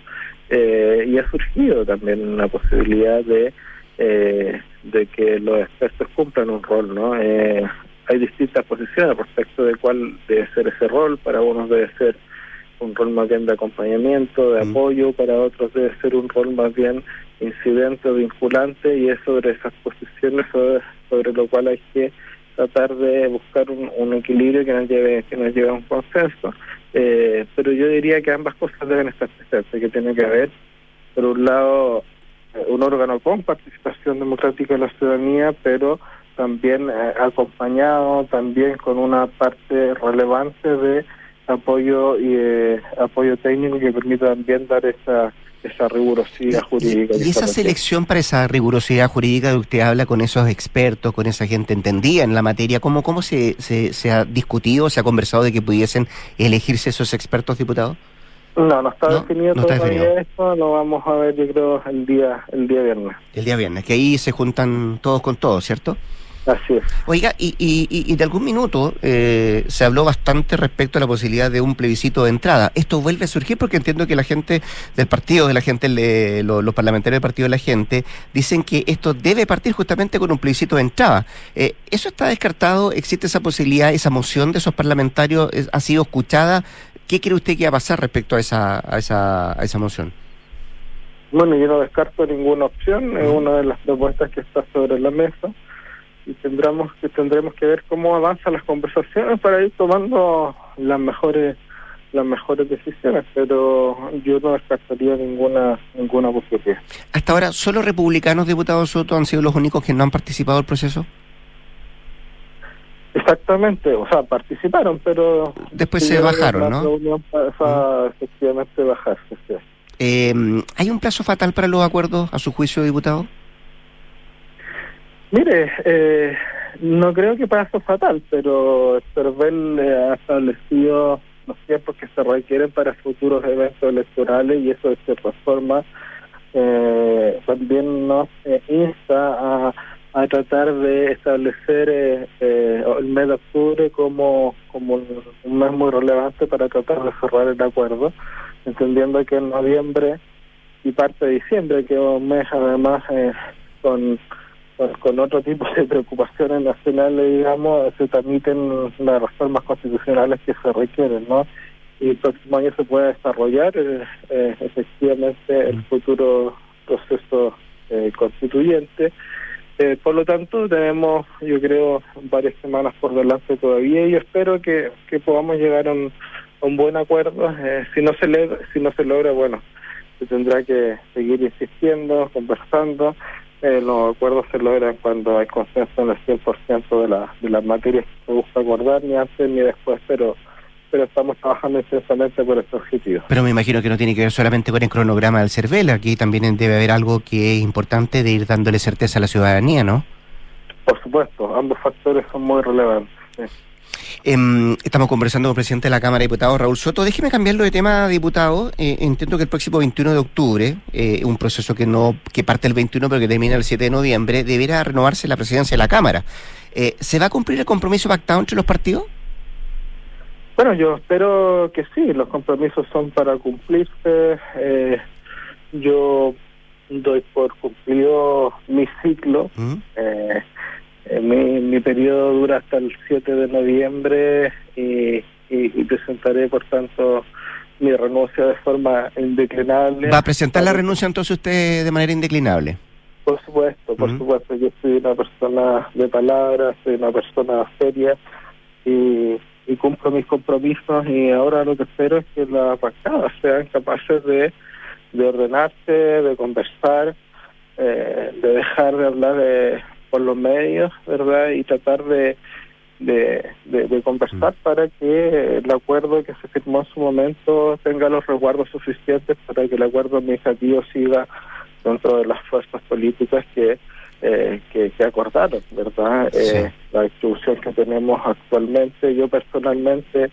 y ha surgido también una posibilidad de que los expertos cumplan un rol, ¿no? Hay distintas posiciones respecto de cuál debe ser ese rol. Para unos debe ser un rol más bien de acompañamiento, de apoyo, para otros debe ser un rol más bien incidente, vinculante, y es sobre esas posiciones sobre lo cual hay que tratar de buscar un equilibrio que nos lleve a un consenso. Pero yo diría que ambas cosas deben estar presentes, que tiene que haber, por un lado, un órgano con participación democrática de la ciudadanía, pero también acompañado también con una parte relevante de apoyo y apoyo técnico que permita también dar esa rigurosidad jurídica. ¿Y esa selección para esa rigurosidad jurídica de usted habla con esos expertos, con esa gente entendida en la materia? ¿Cómo se ha discutido, se ha conversado de que pudiesen elegirse esos expertos, diputados? No está definido todavía esto, lo vamos a ver yo creo el día viernes. El día viernes, que ahí se juntan todos con todos, ¿cierto? Así es. Oiga, y de algún minuto se habló bastante respecto a la posibilidad de un plebiscito de entrada. ¿Esto vuelve a surgir? Porque entiendo que la gente del partido, de la gente, los parlamentarios del partido de la gente, dicen que esto debe partir justamente con un plebiscito de entrada. ¿Eso está descartado? ¿Existe esa posibilidad, esa moción de esos parlamentarios? ¿Ha sido escuchada? ¿Qué cree usted que va a pasar respecto a esa moción? Bueno, yo no descarto ninguna opción, es una de las propuestas que está sobre la mesa y tendremos que ver cómo avanzan las conversaciones para ir tomando las mejores decisiones, pero yo no descartaría ninguna posibilidad. Hasta ahora, ¿solo republicanos, diputados Soto, han sido los únicos que no han participado del proceso? Exactamente, o sea, participaron, pero después se bajaron, ¿no? Reunión, o sea, efectivamente bajarse, sí. ¿Hay un plazo fatal para los acuerdos, a su juicio, diputado? Mire, no creo que plazo fatal, pero el CERVEL ha establecido los tiempos que se requieren para futuros eventos electorales y eso de cierta forma también nos insta a tratar de establecer el mes de octubre como un mes muy relevante para tratar de cerrar el acuerdo, entendiendo que en noviembre y parte de diciembre, que es un mes además con otro tipo de preocupaciones nacionales, digamos, se tramiten las reformas constitucionales que se requieren, ¿no? Y el próximo año se puede desarrollar efectivamente el futuro proceso constituyente. Por lo tanto, tenemos, yo creo, varias semanas por delante todavía, y yo espero que podamos llegar a un buen acuerdo. Si no se logra, bueno, se tendrá que seguir insistiendo, conversando. Los acuerdos se logran cuando hay consenso en el 100% de las materias que se busca acordar, ni antes ni después, pero estamos trabajando intensamente por este objetivo. Pero me imagino que no tiene que ver solamente con el cronograma del CERVEL, aquí también debe haber algo que es importante de ir dándole certeza a la ciudadanía, ¿no? Por supuesto, ambos factores son muy relevantes. Sí. Estamos conversando con el presidente de la Cámara de Diputados, Raúl Soto. Déjeme cambiarlo de tema, diputado. Entiendo que el próximo 21 de octubre, un proceso que parte el 21 pero que termina el 7 de noviembre, deberá renovarse la presidencia de la Cámara. ¿Se va a cumplir el compromiso pactado entre los partidos? Bueno, yo espero que sí, los compromisos son para cumplirse. Yo doy por cumplido mi ciclo. Mi periodo dura hasta el 7 de noviembre y presentaré, por tanto, mi renuncia de forma indeclinable. ¿Va a presentar la renuncia entonces usted de manera indeclinable? Por supuesto, por supuesto. Yo soy una persona de palabras, soy una persona seria y cumplo mis compromisos, y ahora lo que espero es que las bancadas sean capaces de ordenarse, de conversar, de dejar de hablar por los medios, ¿verdad? Y tratar de conversar para que el acuerdo que se firmó en su momento tenga los resguardos suficientes para que el acuerdo administrativo siga dentro de las fuerzas políticas que acordaron, ¿verdad? Sí. La distribución que tenemos actualmente, yo personalmente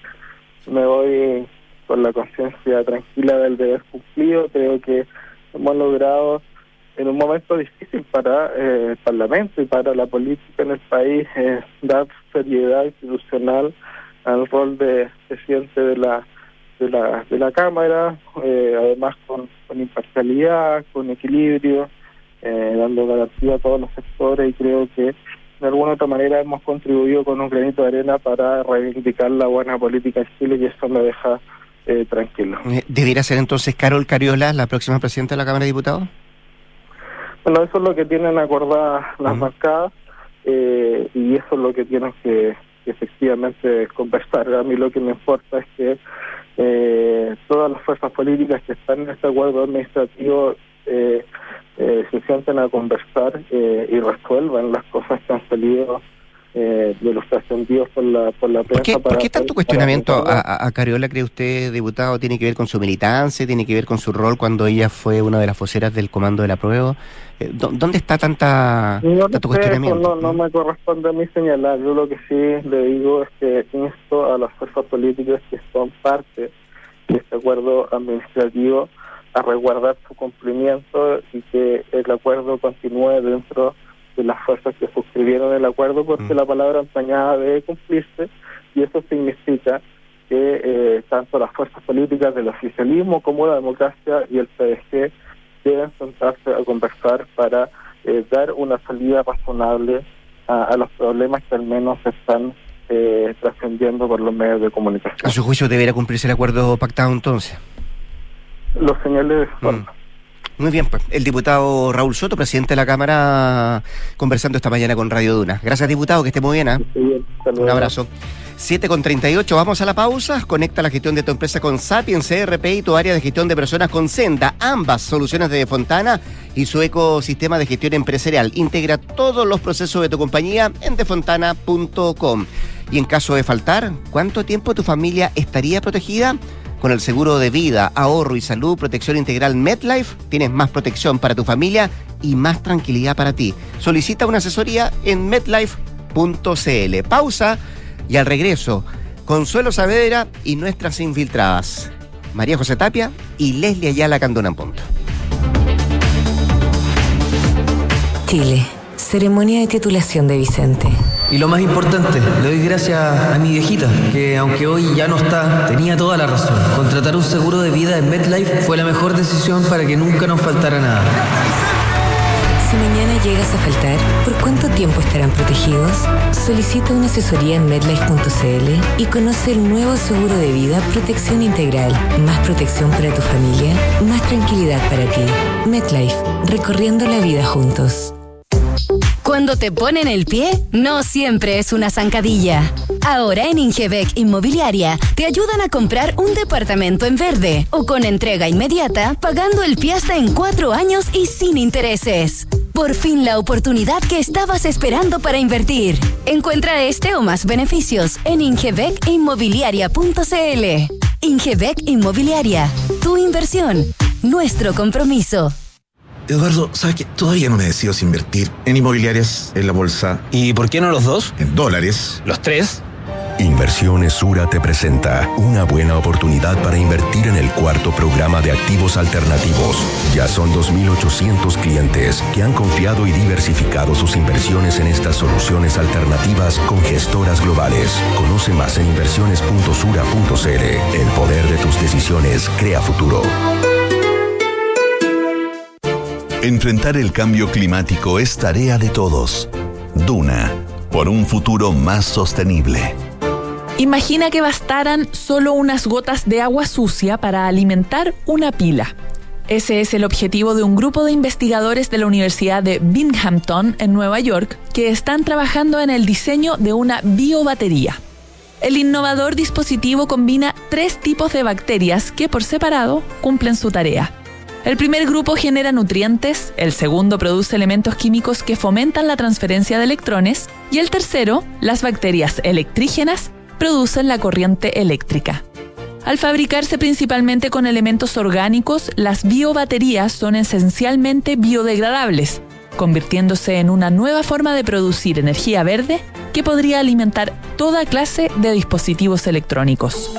me voy con la conciencia tranquila del deber cumplido. Creo que hemos logrado, en un momento difícil para el Parlamento y para la política en el país, dar seriedad institucional al rol de presidente de la Cámara, además con imparcialidad, con equilibrio, dando garantía a todos los sectores, y creo que de alguna u otra manera hemos contribuido con un granito de arena para reivindicar la buena política en Chile, y eso me deja tranquilo. ¿Debería ser entonces Carol Cariola la próxima presidenta de la Cámara de Diputados? Bueno, eso es lo que tienen acordadas las bancadas, y eso es lo que tienen que efectivamente conversar. A mí lo que me importa es que todas las fuerzas políticas que están en este acuerdo administrativo se sienten a conversar y resuelvan las cosas que han salido de los trascendidos por la prensa. ¿Por qué tanto cuestionamiento a Cariola, cree usted, diputado? ¿Tiene que ver con su militancia? ¿Tiene que ver con su rol cuando ella fue una de las voceras del Comando de la Prueba? ¿Dónde está tanto cuestionamiento? No me corresponde a mí señalar. Yo lo que sí le digo es que insto a las fuerzas políticas que son parte de este acuerdo administrativo a resguardar su cumplimiento y que el acuerdo continúe dentro de las fuerzas que suscribieron el acuerdo, porque la palabra empañada debe cumplirse, y eso significa que tanto las fuerzas políticas del oficialismo como la democracia y el PDG deben sentarse a conversar para dar una salida razonable a los problemas que al menos están trascendiendo por los medios de comunicación. ¿A su juicio deberá cumplirse el acuerdo pactado entonces? Los señales de forma. Muy bien, pues. El diputado Raúl Soto, presidente de la Cámara, conversando esta mañana con Radio Duna. Gracias, diputado, que esté muy bien, ¿eh? Sí, bien. Un abrazo. 7:38, vamos a la pausa. Conecta la gestión de tu empresa con Sapiens CRP y tu área de gestión de personas con Senda. Ambas soluciones de Defontana y su ecosistema de gestión empresarial. Integra todos los procesos de tu compañía en defontana.com. Y en caso de faltar, ¿cuánto tiempo tu familia estaría protegida? Con el seguro de vida, ahorro y salud, protección integral MedLife, tienes más protección para tu familia y más tranquilidad para ti. Solicita una asesoría en medlife.cl. Pausa y al regreso, Consuelo Saavedra y nuestras infiltradas, María José Tapia y Leslie Ayala Candona en punto. Chile Ceremonia de titulación de Vicente. Y lo más importante, le doy gracias a mi viejita, que aunque hoy ya no está, tenía toda la razón. Contratar un seguro de vida en MetLife fue la mejor decisión para que nunca nos faltara nada. Si mañana llegas a faltar, ¿por cuánto tiempo estarán protegidos? Solicita una asesoría en MetLife.cl y conoce el nuevo seguro de vida Protección Integral. Más protección para tu familia, más tranquilidad para ti. MetLife, recorriendo la vida juntos. Cuando te ponen el pie, no siempre es una zancadilla. Ahora en Ingebec Inmobiliaria te ayudan a comprar un departamento en verde o con entrega inmediata, pagando el pie hasta en 4 años y sin intereses. Por fin la oportunidad que estabas esperando para invertir. Encuentra este o más beneficios en ingebecinmobiliaria.cl. Ingebec Inmobiliaria, tu inversión, nuestro compromiso. Eduardo, ¿sabes qué? Todavía no me decido si invertir en inmobiliarias, en la bolsa. ¿Y por qué no los dos? En dólares. ¿Los tres? Inversiones Sura te presenta una buena oportunidad para invertir en el cuarto programa de activos alternativos. Ya son 2.800 clientes que han confiado y diversificado sus inversiones en estas soluciones alternativas con gestoras globales. Conoce más en inversiones.sura.cl. El poder de tus decisiones crea futuro. Enfrentar el cambio climático es tarea de todos. Duna, por un futuro más sostenible. Imagina que bastaran solo unas gotas de agua sucia para alimentar una pila. Ese es el objetivo de un grupo de investigadores de la Universidad de Binghamton, en Nueva York, que están trabajando en el diseño de una biobatería. El innovador dispositivo combina 3 tipos de bacterias que, por separado, cumplen su tarea. El primer grupo genera nutrientes, el segundo produce elementos químicos que fomentan la transferencia de electrones y el tercero, las bacterias electrígenas, producen la corriente eléctrica. Al fabricarse principalmente con elementos orgánicos, las biobaterías son esencialmente biodegradables, convirtiéndose en una nueva forma de producir energía verde que podría alimentar toda clase de dispositivos electrónicos.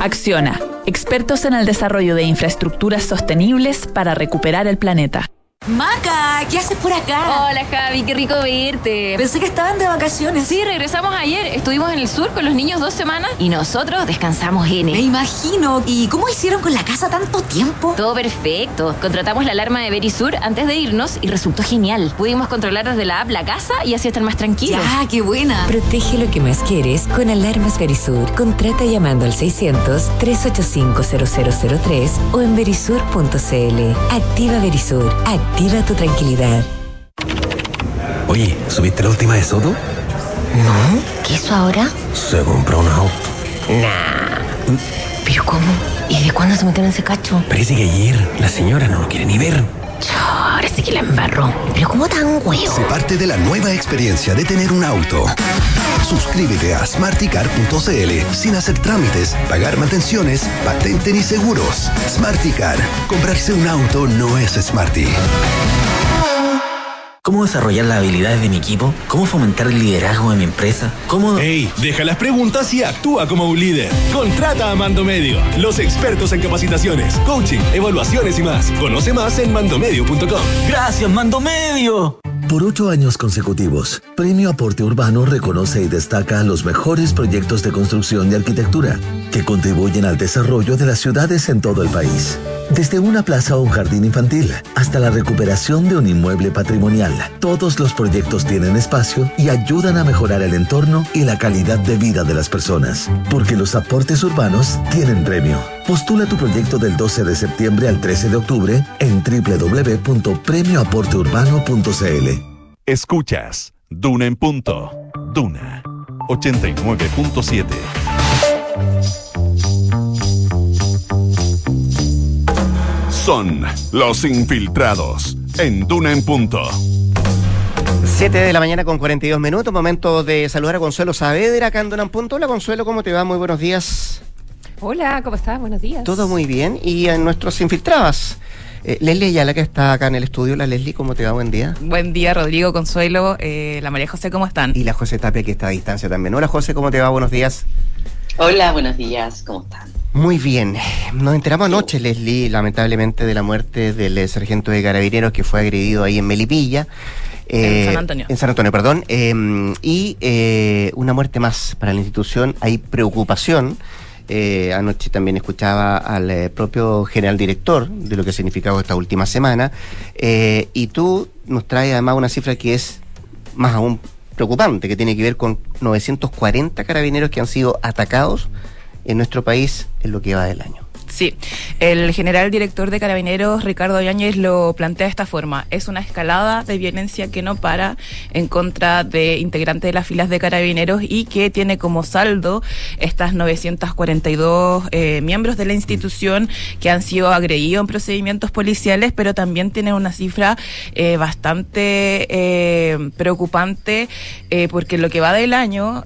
Acciona, expertos en el desarrollo de infraestructuras sostenibles para recuperar el planeta. Maca, ¿qué haces por acá? Hola Javi, qué rico verte. Pensé que estaban de vacaciones. Sí, regresamos ayer. Estuvimos en el sur con los niños 2 semanas y nosotros descansamos N. Me imagino. ¿Y cómo hicieron con la casa tanto tiempo? Todo perfecto. Contratamos la alarma de Verisur antes de irnos y resultó genial. Pudimos controlar desde la app la casa y así estar más tranquilos. ¡Ah, qué buena! Protege lo que más quieres con Alarmas Verisur. Contrata llamando al 600-385-0003 o en verisur.cl. Activa Verisur. Activa tu tranquilidad. Oye, ¿subiste la última de Soto? No, ¿qué hizo ahora? Se compró una auto. Nah. ¿Pero cómo? ¿Y de cuándo se metieron en ese cacho? Parece que ayer la señora no lo quiere ni ver. Ahora sí que la embarró. ¿Pero cómo tan huevo? Se parte de la nueva experiencia de tener un auto. Suscríbete a smarticar.cl sin hacer trámites, pagar mantenciones, patente ni seguros. Smarticar. Comprarse un auto no es smarty. ¿Cómo desarrollar las habilidades de mi equipo? ¿Cómo fomentar el liderazgo de mi empresa? ¿Cómo...? ¡Ey! Deja las preguntas y actúa como un líder. Contrata a Mando Medio, los expertos en capacitaciones, coaching, evaluaciones y más. Conoce más en mandomedio.com. ¡Gracias, Mando Medio! Por 8 años consecutivos, Premio Aporte Urbano reconoce y destaca los mejores proyectos de construcción y arquitectura que contribuyen al desarrollo de las ciudades en todo el país. Desde una plaza o un jardín infantil hasta la recuperación de un inmueble patrimonial, todos los proyectos tienen espacio y ayudan a mejorar el entorno y la calidad de vida de las personas, porque los aportes urbanos tienen premio. Postula tu proyecto del 12 de septiembre al 13 de octubre en www.premioaporteurbano.cl. Escuchas Duna en Punto. Duna 89.7. Son los infiltrados en Duna en Punto. 7:42 a.m. Momento de saludar a Consuelo Saavedra acá en Duna en Punto. Hola Consuelo, ¿cómo te va? Muy buenos días. Hola, ¿cómo estás? Buenos días. Todo muy bien. Y a nuestros infiltradas, Leslie Ayala, que está acá en el estudio. La Leslie, ¿cómo te va? Buen día. Buen día, Rodrigo, Consuelo, la María José, ¿cómo están? Y la José Tapia, que está a distancia también. Hola José, ¿cómo te va? Buenos días. Hola, buenos días, ¿cómo están? Muy bien. Nos enteramos anoche, Leslie, lamentablemente, de la muerte del sargento de Carabineros que fue agredido ahí en Melipilla. En San Antonio, perdón. Y una muerte más para la institución. Hay preocupación. Anoche también escuchaba al propio general director de lo que ha significado esta última semana. Y tú nos traes además una cifra que es más aún preocupante, que tiene que ver con 940 carabineros que han sido atacados en nuestro país en lo que va del año. Sí, el general director de Carabineros, Ricardo Yáñez, lo plantea de esta forma. Es una escalada de violencia que no para en contra de integrantes de las filas de Carabineros y que tiene como saldo estas 942 miembros de la institución que han sido agredidos en procedimientos policiales, pero también tiene una cifra bastante preocupante porque lo que va del año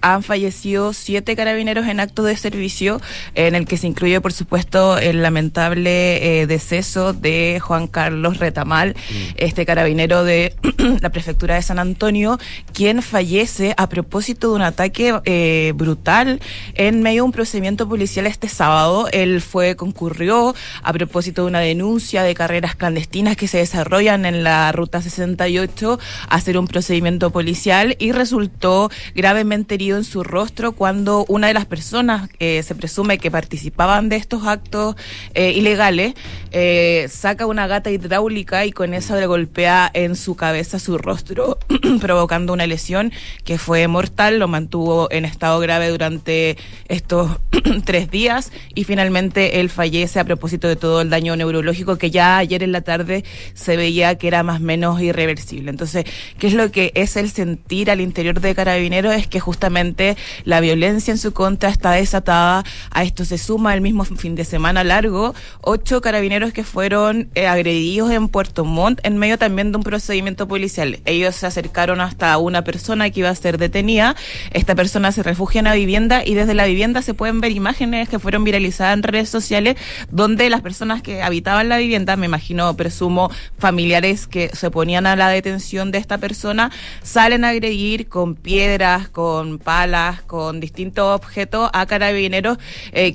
han fallecido 7 carabineros en actos de servicio, en el que se incluye, por supuesto, el lamentable deceso de Juan Carlos Retamal, este carabinero de la prefectura de San Antonio, quien fallece a propósito de un ataque brutal en medio de un procedimiento policial este sábado. Él concurrió a propósito de una denuncia de carreras clandestinas que se desarrollan en la ruta 68 a hacer un procedimiento policial, y resultó gravemente herido en su rostro cuando una de las personas que se presume que participaban de estos actos ilegales saca una gata hidráulica y con esa le golpea en su cabeza su rostro, provocando una lesión que fue mortal. Lo mantuvo en estado grave durante estos 3 días y finalmente él fallece a propósito de todo el daño neurológico que ya ayer en la tarde se veía que era más o menos irreversible. Entonces, ¿qué es lo que es el sentir al interior de Carabineros? Es que justamente la violencia en su contra está desatada. A esto se suma el mismo fin de semana largo 8 carabineros que fueron agredidos en Puerto Montt en medio también de un procedimiento policial. Ellos se acercaron hasta una persona que iba a ser detenida. Esta persona se refugia en la vivienda y desde la vivienda se pueden ver imágenes que fueron viralizadas en redes sociales donde las personas que habitaban la vivienda, me imagino, presumo, familiares que se oponían a la detención de esta persona, salen a agredir con piedras, con palas, con distintos objetos a carabineros,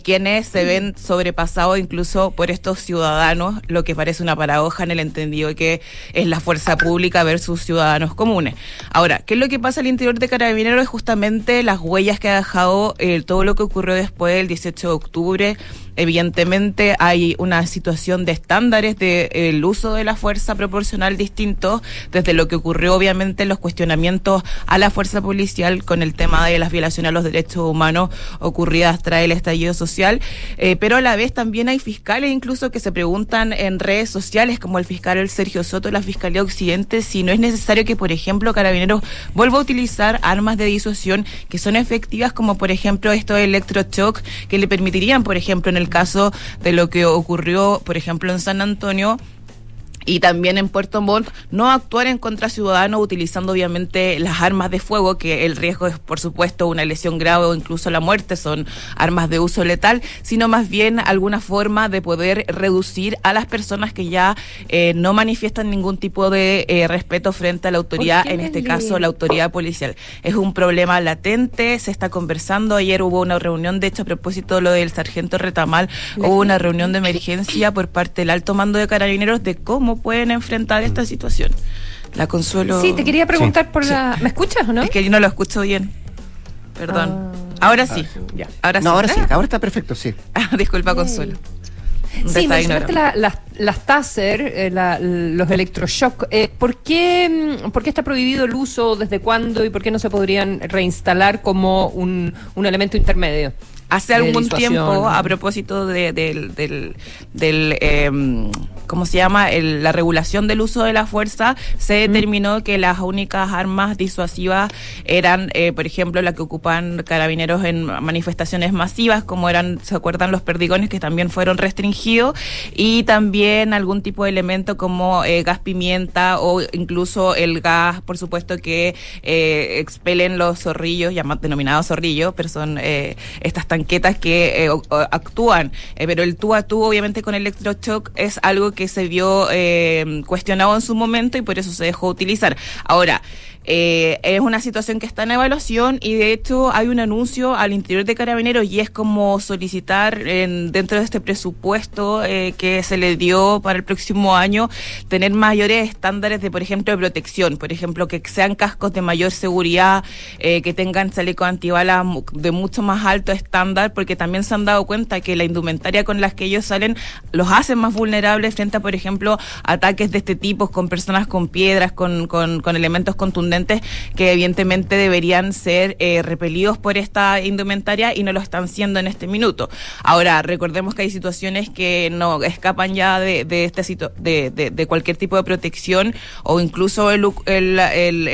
quienes se ven sobrepasados incluso por estos ciudadanos, lo que parece una paradoja en el entendido que es la fuerza pública versus ciudadanos comunes. Ahora, ¿qué es lo que pasa al interior de Carabineros? Es justamente las huellas que ha dejado todo lo que ocurrió después del 18 de octubre. Evidentemente hay una situación de estándares de el uso de la fuerza proporcional distintos, desde lo que ocurrió obviamente los cuestionamientos a la fuerza policial con el tema de las violaciones a los derechos humanos ocurridas tras el estallido social, pero a la vez también hay fiscales incluso que se preguntan en redes sociales, como el fiscal Sergio Soto de la Fiscalía Occidente, si no es necesario que, por ejemplo, Carabineros vuelva a utilizar armas de disuasión que son efectivas, como por ejemplo estos electrochoc, que le permitirían, por ejemplo, en el caso de lo que ocurrió, por ejemplo, en San Antonio y también en Puerto Montt, no actuar en contra ciudadanos utilizando obviamente las armas de fuego, que el riesgo es por supuesto una lesión grave o incluso la muerte, son armas de uso letal, sino más bien alguna forma de poder reducir a las personas que ya no manifiestan ningún tipo de respeto frente a la autoridad, en este caso la autoridad policial. Es un problema latente, se está conversando. Ayer hubo una reunión, de hecho a propósito de lo del sargento Retamal, hubo una reunión de emergencia por parte del alto mando de Carabineros de cómo pueden enfrentar esta situación. La Consuelo... Sí, te quería preguntar por la... ¿Me escuchas o no? Es que yo no lo escucho bien. Perdón. Ahora está perfecto, sí. Disculpa, Consuelo. Sí, mencionaste las taser, los electroshock. ¿Por qué está prohibido el uso? ¿Desde cuándo? ¿Y por qué no se podrían reinstalar como un elemento intermedio? Hace algún tiempo, a propósito la regulación del uso de la fuerza, se determinó que las únicas armas disuasivas eran, por ejemplo, las que ocupan carabineros en manifestaciones masivas, como eran, ¿se acuerdan?, los perdigones, que también fueron restringidos, y también algún tipo de elemento como gas pimienta o incluso el gas, por supuesto, que expelen los zorrillos, llamados, denominados zorrillos, pero son estas tanquetas que actúan, pero el tú a tú obviamente con el electrochoc es algo que se vio cuestionado en su momento y por eso se dejó utilizar. Ahora, Es una situación que está en evaluación y de hecho hay un anuncio al interior de Carabineros y es como solicitar dentro de este presupuesto que se le dio para el próximo año tener mayores estándares de, por ejemplo, de protección, por ejemplo, que sean cascos de mayor seguridad, que tengan chaleco antibalas de mucho más alto estándar, porque también se han dado cuenta que la indumentaria con las que ellos salen los hacen más vulnerables frente a, por ejemplo, ataques de este tipo con personas con piedras, con elementos contundentes que evidentemente deberían ser repelidos por esta indumentaria y no lo están siendo en este minuto. Ahora, recordemos que hay situaciones que no escapan ya de cualquier tipo de protección o incluso el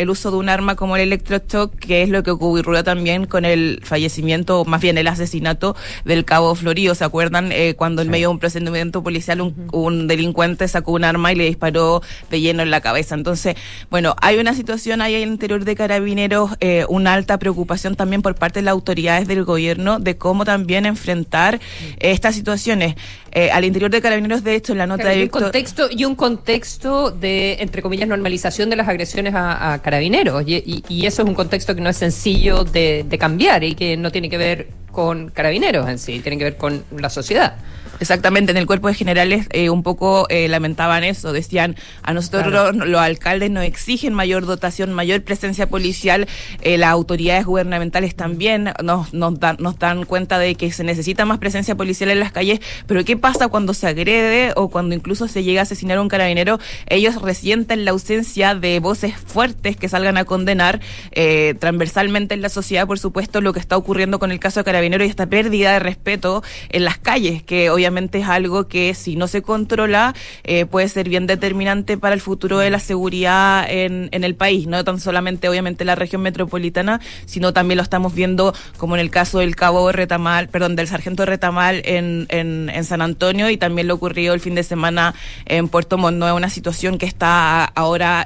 uso de un arma como el electroshock, que es lo que ocurrió también con el fallecimiento, o más bien el asesinato del cabo Florío. ¿Se acuerdan cuando en medio de un procedimiento policial un delincuente sacó un arma y le disparó de lleno en la cabeza? Entonces, bueno, hay una situación ahí al interior de Carabineros, una alta preocupación también por parte de las autoridades del gobierno de cómo también enfrentar estas situaciones. Al interior de Carabineros, de hecho, en la nota de Víctor... Un contexto de, entre comillas, normalización de las agresiones a Carabineros. Y eso es un contexto que no es sencillo de cambiar y que no tiene que ver con Carabineros en sí, tiene que ver con la sociedad. Exactamente, en el cuerpo de generales un poco lamentaban eso, decían a nosotros los alcaldes nos exigen mayor dotación, mayor presencia policial, las autoridades gubernamentales también nos dan cuenta de que se necesita más presencia policial en las calles, pero ¿qué pasa cuando se agrede o cuando incluso se llega a asesinar a un carabinero? Ellos resienten la ausencia de voces fuertes que salgan a condenar transversalmente en la sociedad, por supuesto, lo que está ocurriendo con el caso de Carabineros y esta pérdida de respeto en las calles, que hoy obviamente es algo que si no se controla puede ser bien determinante para el futuro de la seguridad en el país, no tan solamente obviamente la región metropolitana, sino también lo estamos viendo como en el caso del cabo Retamal, perdón, del sargento Retamal en San Antonio y también lo ocurrido el fin de semana en Puerto Montt. No es una situación que está ahora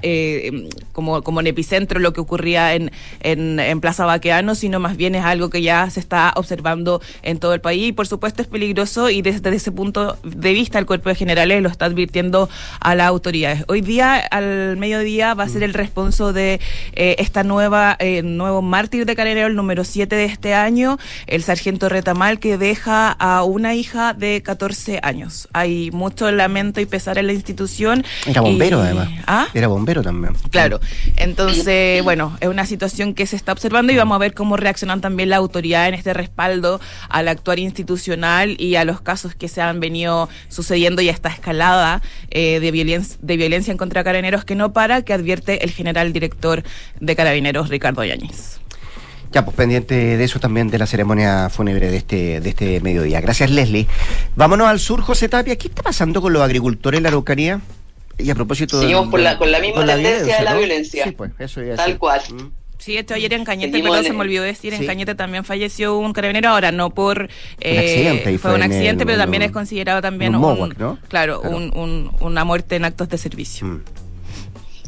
como en epicentro lo que ocurría en Plaza Baqueano, sino más bien es algo que ya se está observando en todo el país y por supuesto es peligroso y desde ese punto de vista el cuerpo de generales lo está advirtiendo a las autoridades. Hoy día, al mediodía, va a ser el responso de esta nuevo mártir de Carabineros, el número 7 de este año, el sargento Retamal, que deja a una hija de 14 años. Hay mucho lamento y pesar en la institución. Era bombero, además. ¿Ah? Era bombero también. Claro. Entonces, bueno, es una situación que se está observando y vamos a ver cómo reaccionan también las autoridades en este respaldo al actuar institucional y a los casos que se han venido sucediendo y esta escalada de violencia en contra de Carabineros que no para, que advierte el general director de Carabineros, Ricardo Yáñez. Ya, pues pendiente de eso también, de la ceremonia fúnebre de este mediodía. Gracias, Leslie. Vámonos al sur, José Tapia. ¿Qué está pasando con los agricultores en la Araucanía? Y a propósito de... Seguimos con la misma tendencia de la violencia. Sí, pues, eso ya tal cual. Sí, esto ayer en Cañete, perdón, se me olvidó decir, en Cañete también falleció un carabinero, ahora no por... Fue un accidente, pero también es considerado también una muerte en actos de servicio.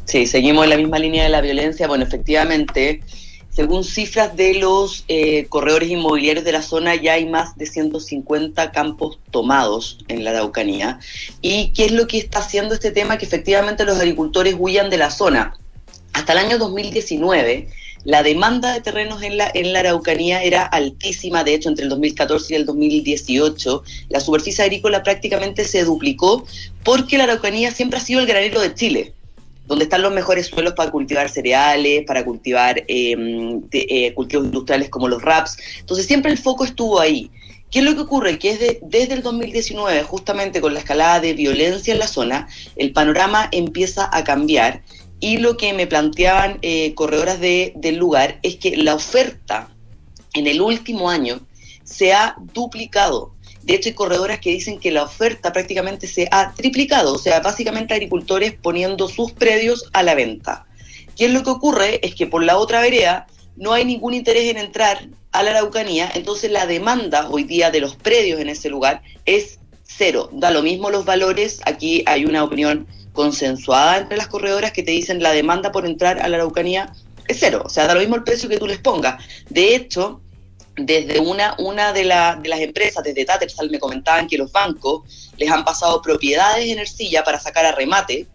Sí, seguimos en la misma línea de la violencia. Bueno, efectivamente, según cifras de los corredores inmobiliarios de la zona, ya hay más de 150 campos tomados en la Araucanía. ¿Y qué es lo que está haciendo este tema? Que efectivamente los agricultores huyan de la zona. Hasta el año 2019, la demanda de terrenos en la Araucanía era altísima. De hecho, entre el 2014 y el 2018, la superficie agrícola prácticamente se duplicó porque la Araucanía siempre ha sido el granero de Chile, donde están los mejores suelos para cultivar cereales, para cultivar cultivos industriales como los raps. Entonces, siempre el foco estuvo ahí. ¿Qué es lo que ocurre? Que desde el 2019, justamente con la escalada de violencia en la zona, el panorama empieza a cambiar. Y lo que me planteaban corredoras del lugar es que la oferta en el último año se ha duplicado. De hecho, hay corredoras que dicen que la oferta prácticamente se ha triplicado, o sea, básicamente agricultores poniendo sus predios a la venta. Y es lo que ocurre es que por la otra vereda no hay ningún interés en entrar a la Araucanía, entonces la demanda hoy día de los predios en ese lugar es cero. Da lo mismo los valores, aquí hay una opinión consensuada entre las corredoras que te dicen la demanda por entrar a la Araucanía es cero, o sea, da lo mismo el precio que tú les pongas. De hecho, desde una de las empresas, desde Tattersall, me comentaban que los bancos les han pasado propiedades en Ercilla para sacar a remate,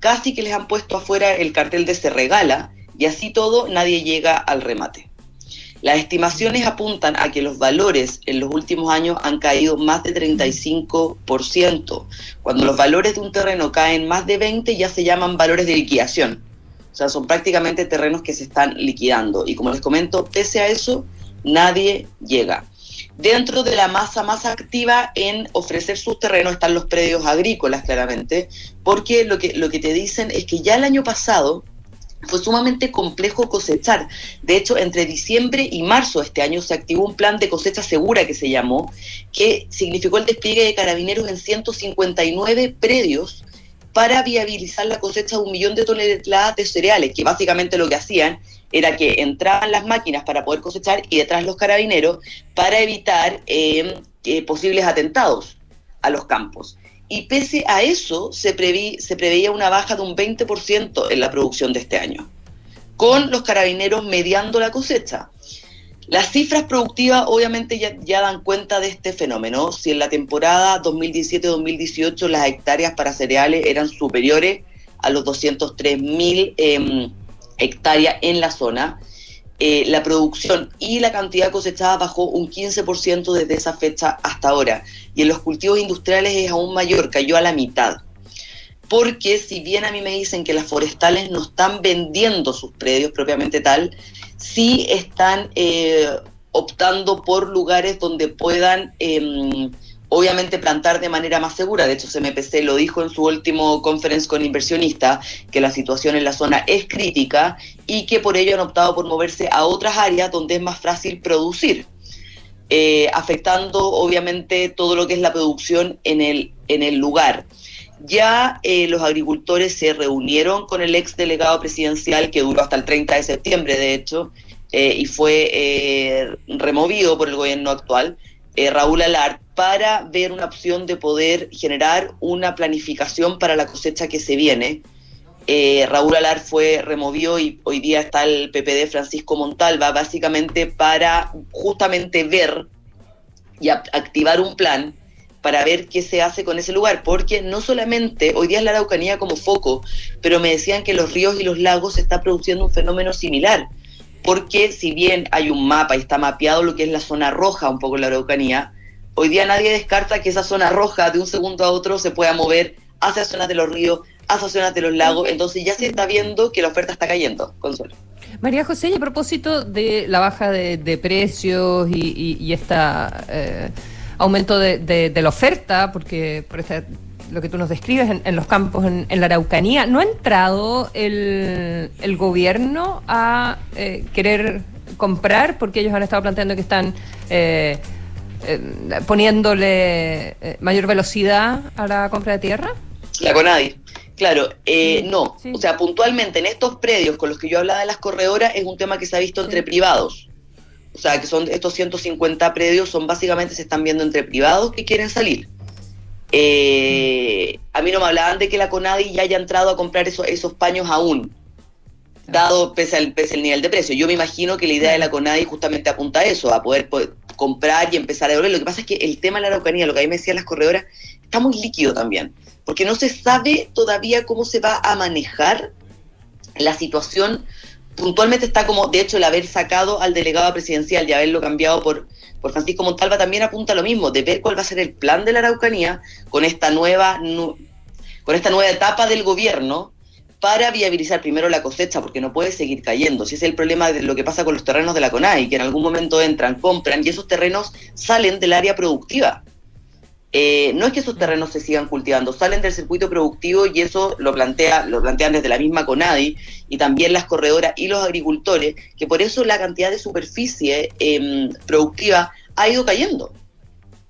casi que les han puesto afuera el cartel de se regala, Y así todo, nadie llega al remate. Las estimaciones apuntan a que los valores en los últimos años han caído más de 35%. Cuando los valores de un terreno caen más de 20%, ya se llaman valores de liquidación. O sea, son prácticamente terrenos que se están liquidando. Y como les comento, pese a eso, nadie llega. Dentro de la masa más activa en ofrecer sus terrenos están los predios agrícolas, claramente, porque lo que te dicen es que ya el año pasado fue sumamente complejo cosechar. De hecho, entre diciembre y marzo de este año se activó un plan de cosecha segura que se llamó, que significó el despliegue de carabineros en 159 predios para viabilizar la cosecha de 1 millón de toneladas de cereales, que básicamente lo que hacían era que entraban las máquinas para poder cosechar y detrás los carabineros para evitar posibles atentados a los campos. Y pese a eso, se preveía una baja de un 20% en la producción de este año, con los carabineros mediando la cosecha. Las cifras productivas obviamente ya dan cuenta de este fenómeno. Si en la temporada 2017-2018 las hectáreas para cereales eran superiores a los 203.000 hectáreas en la zona, la producción y la cantidad cosechada bajó un 15% desde esa fecha hasta ahora, y en los cultivos industriales es aún mayor, cayó a la mitad, porque si bien a mí me dicen que las forestales no están vendiendo sus predios propiamente tal, sí están optando por lugares donde puedan obviamente plantar de manera más segura. De hecho, CMPC lo dijo en su último conference con inversionistas, que la situación en la zona es crítica y que por ello han optado por moverse a otras áreas donde es más fácil producir, afectando obviamente todo lo que es la producción en el lugar. Ya los agricultores se reunieron con el ex delegado presidencial, que duró hasta el 30 de septiembre, de hecho, y fue removido por el gobierno actual, Raúl Allard, para ver una opción de poder generar una planificación para la cosecha que se viene. Raúl Allard fue removido y hoy día está el PPD Francisco Montalva, básicamente para justamente ver y activar un plan para ver qué se hace con ese lugar, porque no solamente hoy día es la Araucanía como foco, pero me decían que los ríos y los lagos se está produciendo un fenómeno similar, porque si bien hay un mapa y está mapeado lo que es la zona roja un poco en la Araucanía, hoy día nadie descarta que esa zona roja de un segundo a otro se pueda mover hacia zonas de los ríos, hacia zonas de los lagos. Entonces ya se está viendo que la oferta está cayendo, Consuelo. María José, y a propósito de la baja de precios y esta aumento de la oferta, porque por esta, lo que tú nos describes en los campos en la Araucanía, ¿no ha entrado el gobierno a querer comprar? Porque ellos han estado planteando que están poniéndole mayor velocidad a la compra de tierra. La CONADI, claro, no. Sí. O sea, puntualmente en estos predios con los que yo hablaba de las corredoras es un tema que se ha visto entre privados. O sea, que son estos 150 predios, son básicamente se están viendo entre privados que quieren salir. A mí no me hablaban de que la CONADI ya haya entrado a comprar esos paños aún, dado pese al nivel de precio. Yo me imagino que la idea de la CONADI justamente apunta a eso, a poder comprar y empezar a devolver. Lo que pasa es que el tema de la Araucanía, lo que a mí me decían las corredoras, está muy líquido también, porque no se sabe todavía cómo se va a manejar la situación. Puntualmente está como, de hecho, el haber sacado al delegado presidencial y haberlo cambiado por Francisco Montalva también apunta a lo mismo, de ver cuál va a ser el plan de la Araucanía con esta nueva etapa del gobierno, para viabilizar primero la cosecha, porque no puede seguir cayendo. Si es el problema de lo que pasa con los terrenos de la CONADI, que en algún momento entran, compran, y esos terrenos salen del área productiva. No es que esos terrenos se sigan cultivando, salen del circuito productivo, y eso lo plantean desde la misma CONADI, y también las corredoras y los agricultores, que por eso la cantidad de superficie productiva ha ido cayendo.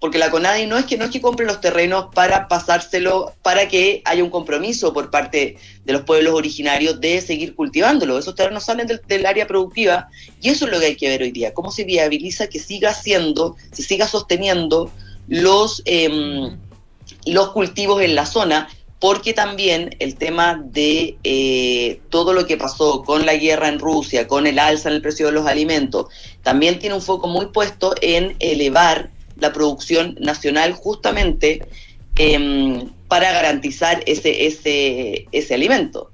Porque la CONADI no es que compre los terrenos para pasárselo, para que haya un compromiso por parte de los pueblos originarios de seguir cultivándolo. Esos terrenos salen del área productiva, y eso es lo que hay que ver hoy día, cómo se viabiliza que se siga sosteniendo los cultivos en la zona, porque también el tema de todo lo que pasó con la guerra en Rusia, con el alza en el precio de los alimentos, también tiene un foco muy puesto en elevar la producción nacional, justamente para garantizar ese alimento.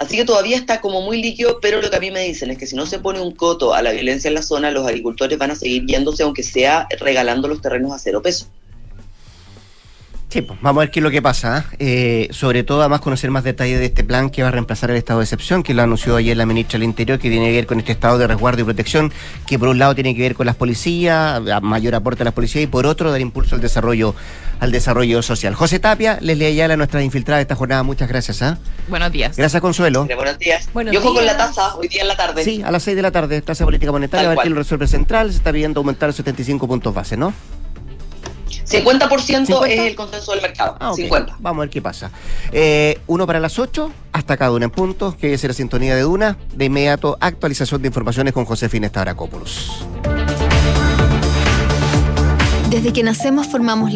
Así que todavía está como muy líquido, pero lo que a mí me dicen es que si no se pone un coto a la violencia en la zona, los agricultores van a seguir yéndose, aunque sea regalando los terrenos a 0 pesos. Sí, pues vamos a ver qué es lo que pasa, ¿eh? Sobre todo, además, conocer más detalles de este plan que va a reemplazar el estado de excepción, que lo anunció ayer la ministra del Interior, que tiene que ver con este estado de resguardo y protección, que por un lado tiene que ver con las policías, mayor aporte a las policías, y por otro, dar impulso al desarrollo social. José Tapia, Leslie Ayala, nuestra infiltrada de esta jornada, muchas gracias, ¿ah? ¿Eh? Buenos días. Gracias, Consuelo. Buenos días. Buenos días. Yo juego con la tasa, hoy día en la tarde. Sí, a las 6 de la tarde, tasa política monetaria, a ver quién lo resuelve central, se está pidiendo aumentar 75 puntos base, ¿no? 50% ¿50? Es el consenso del mercado. Ah, okay. 50. Vamos a ver qué pasa. 1 para las 8, hasta cada una en puntos, que es la sintonía de Duna. De inmediato, actualización de informaciones con Josefina Stavracópolos. Desde que nacemos formamos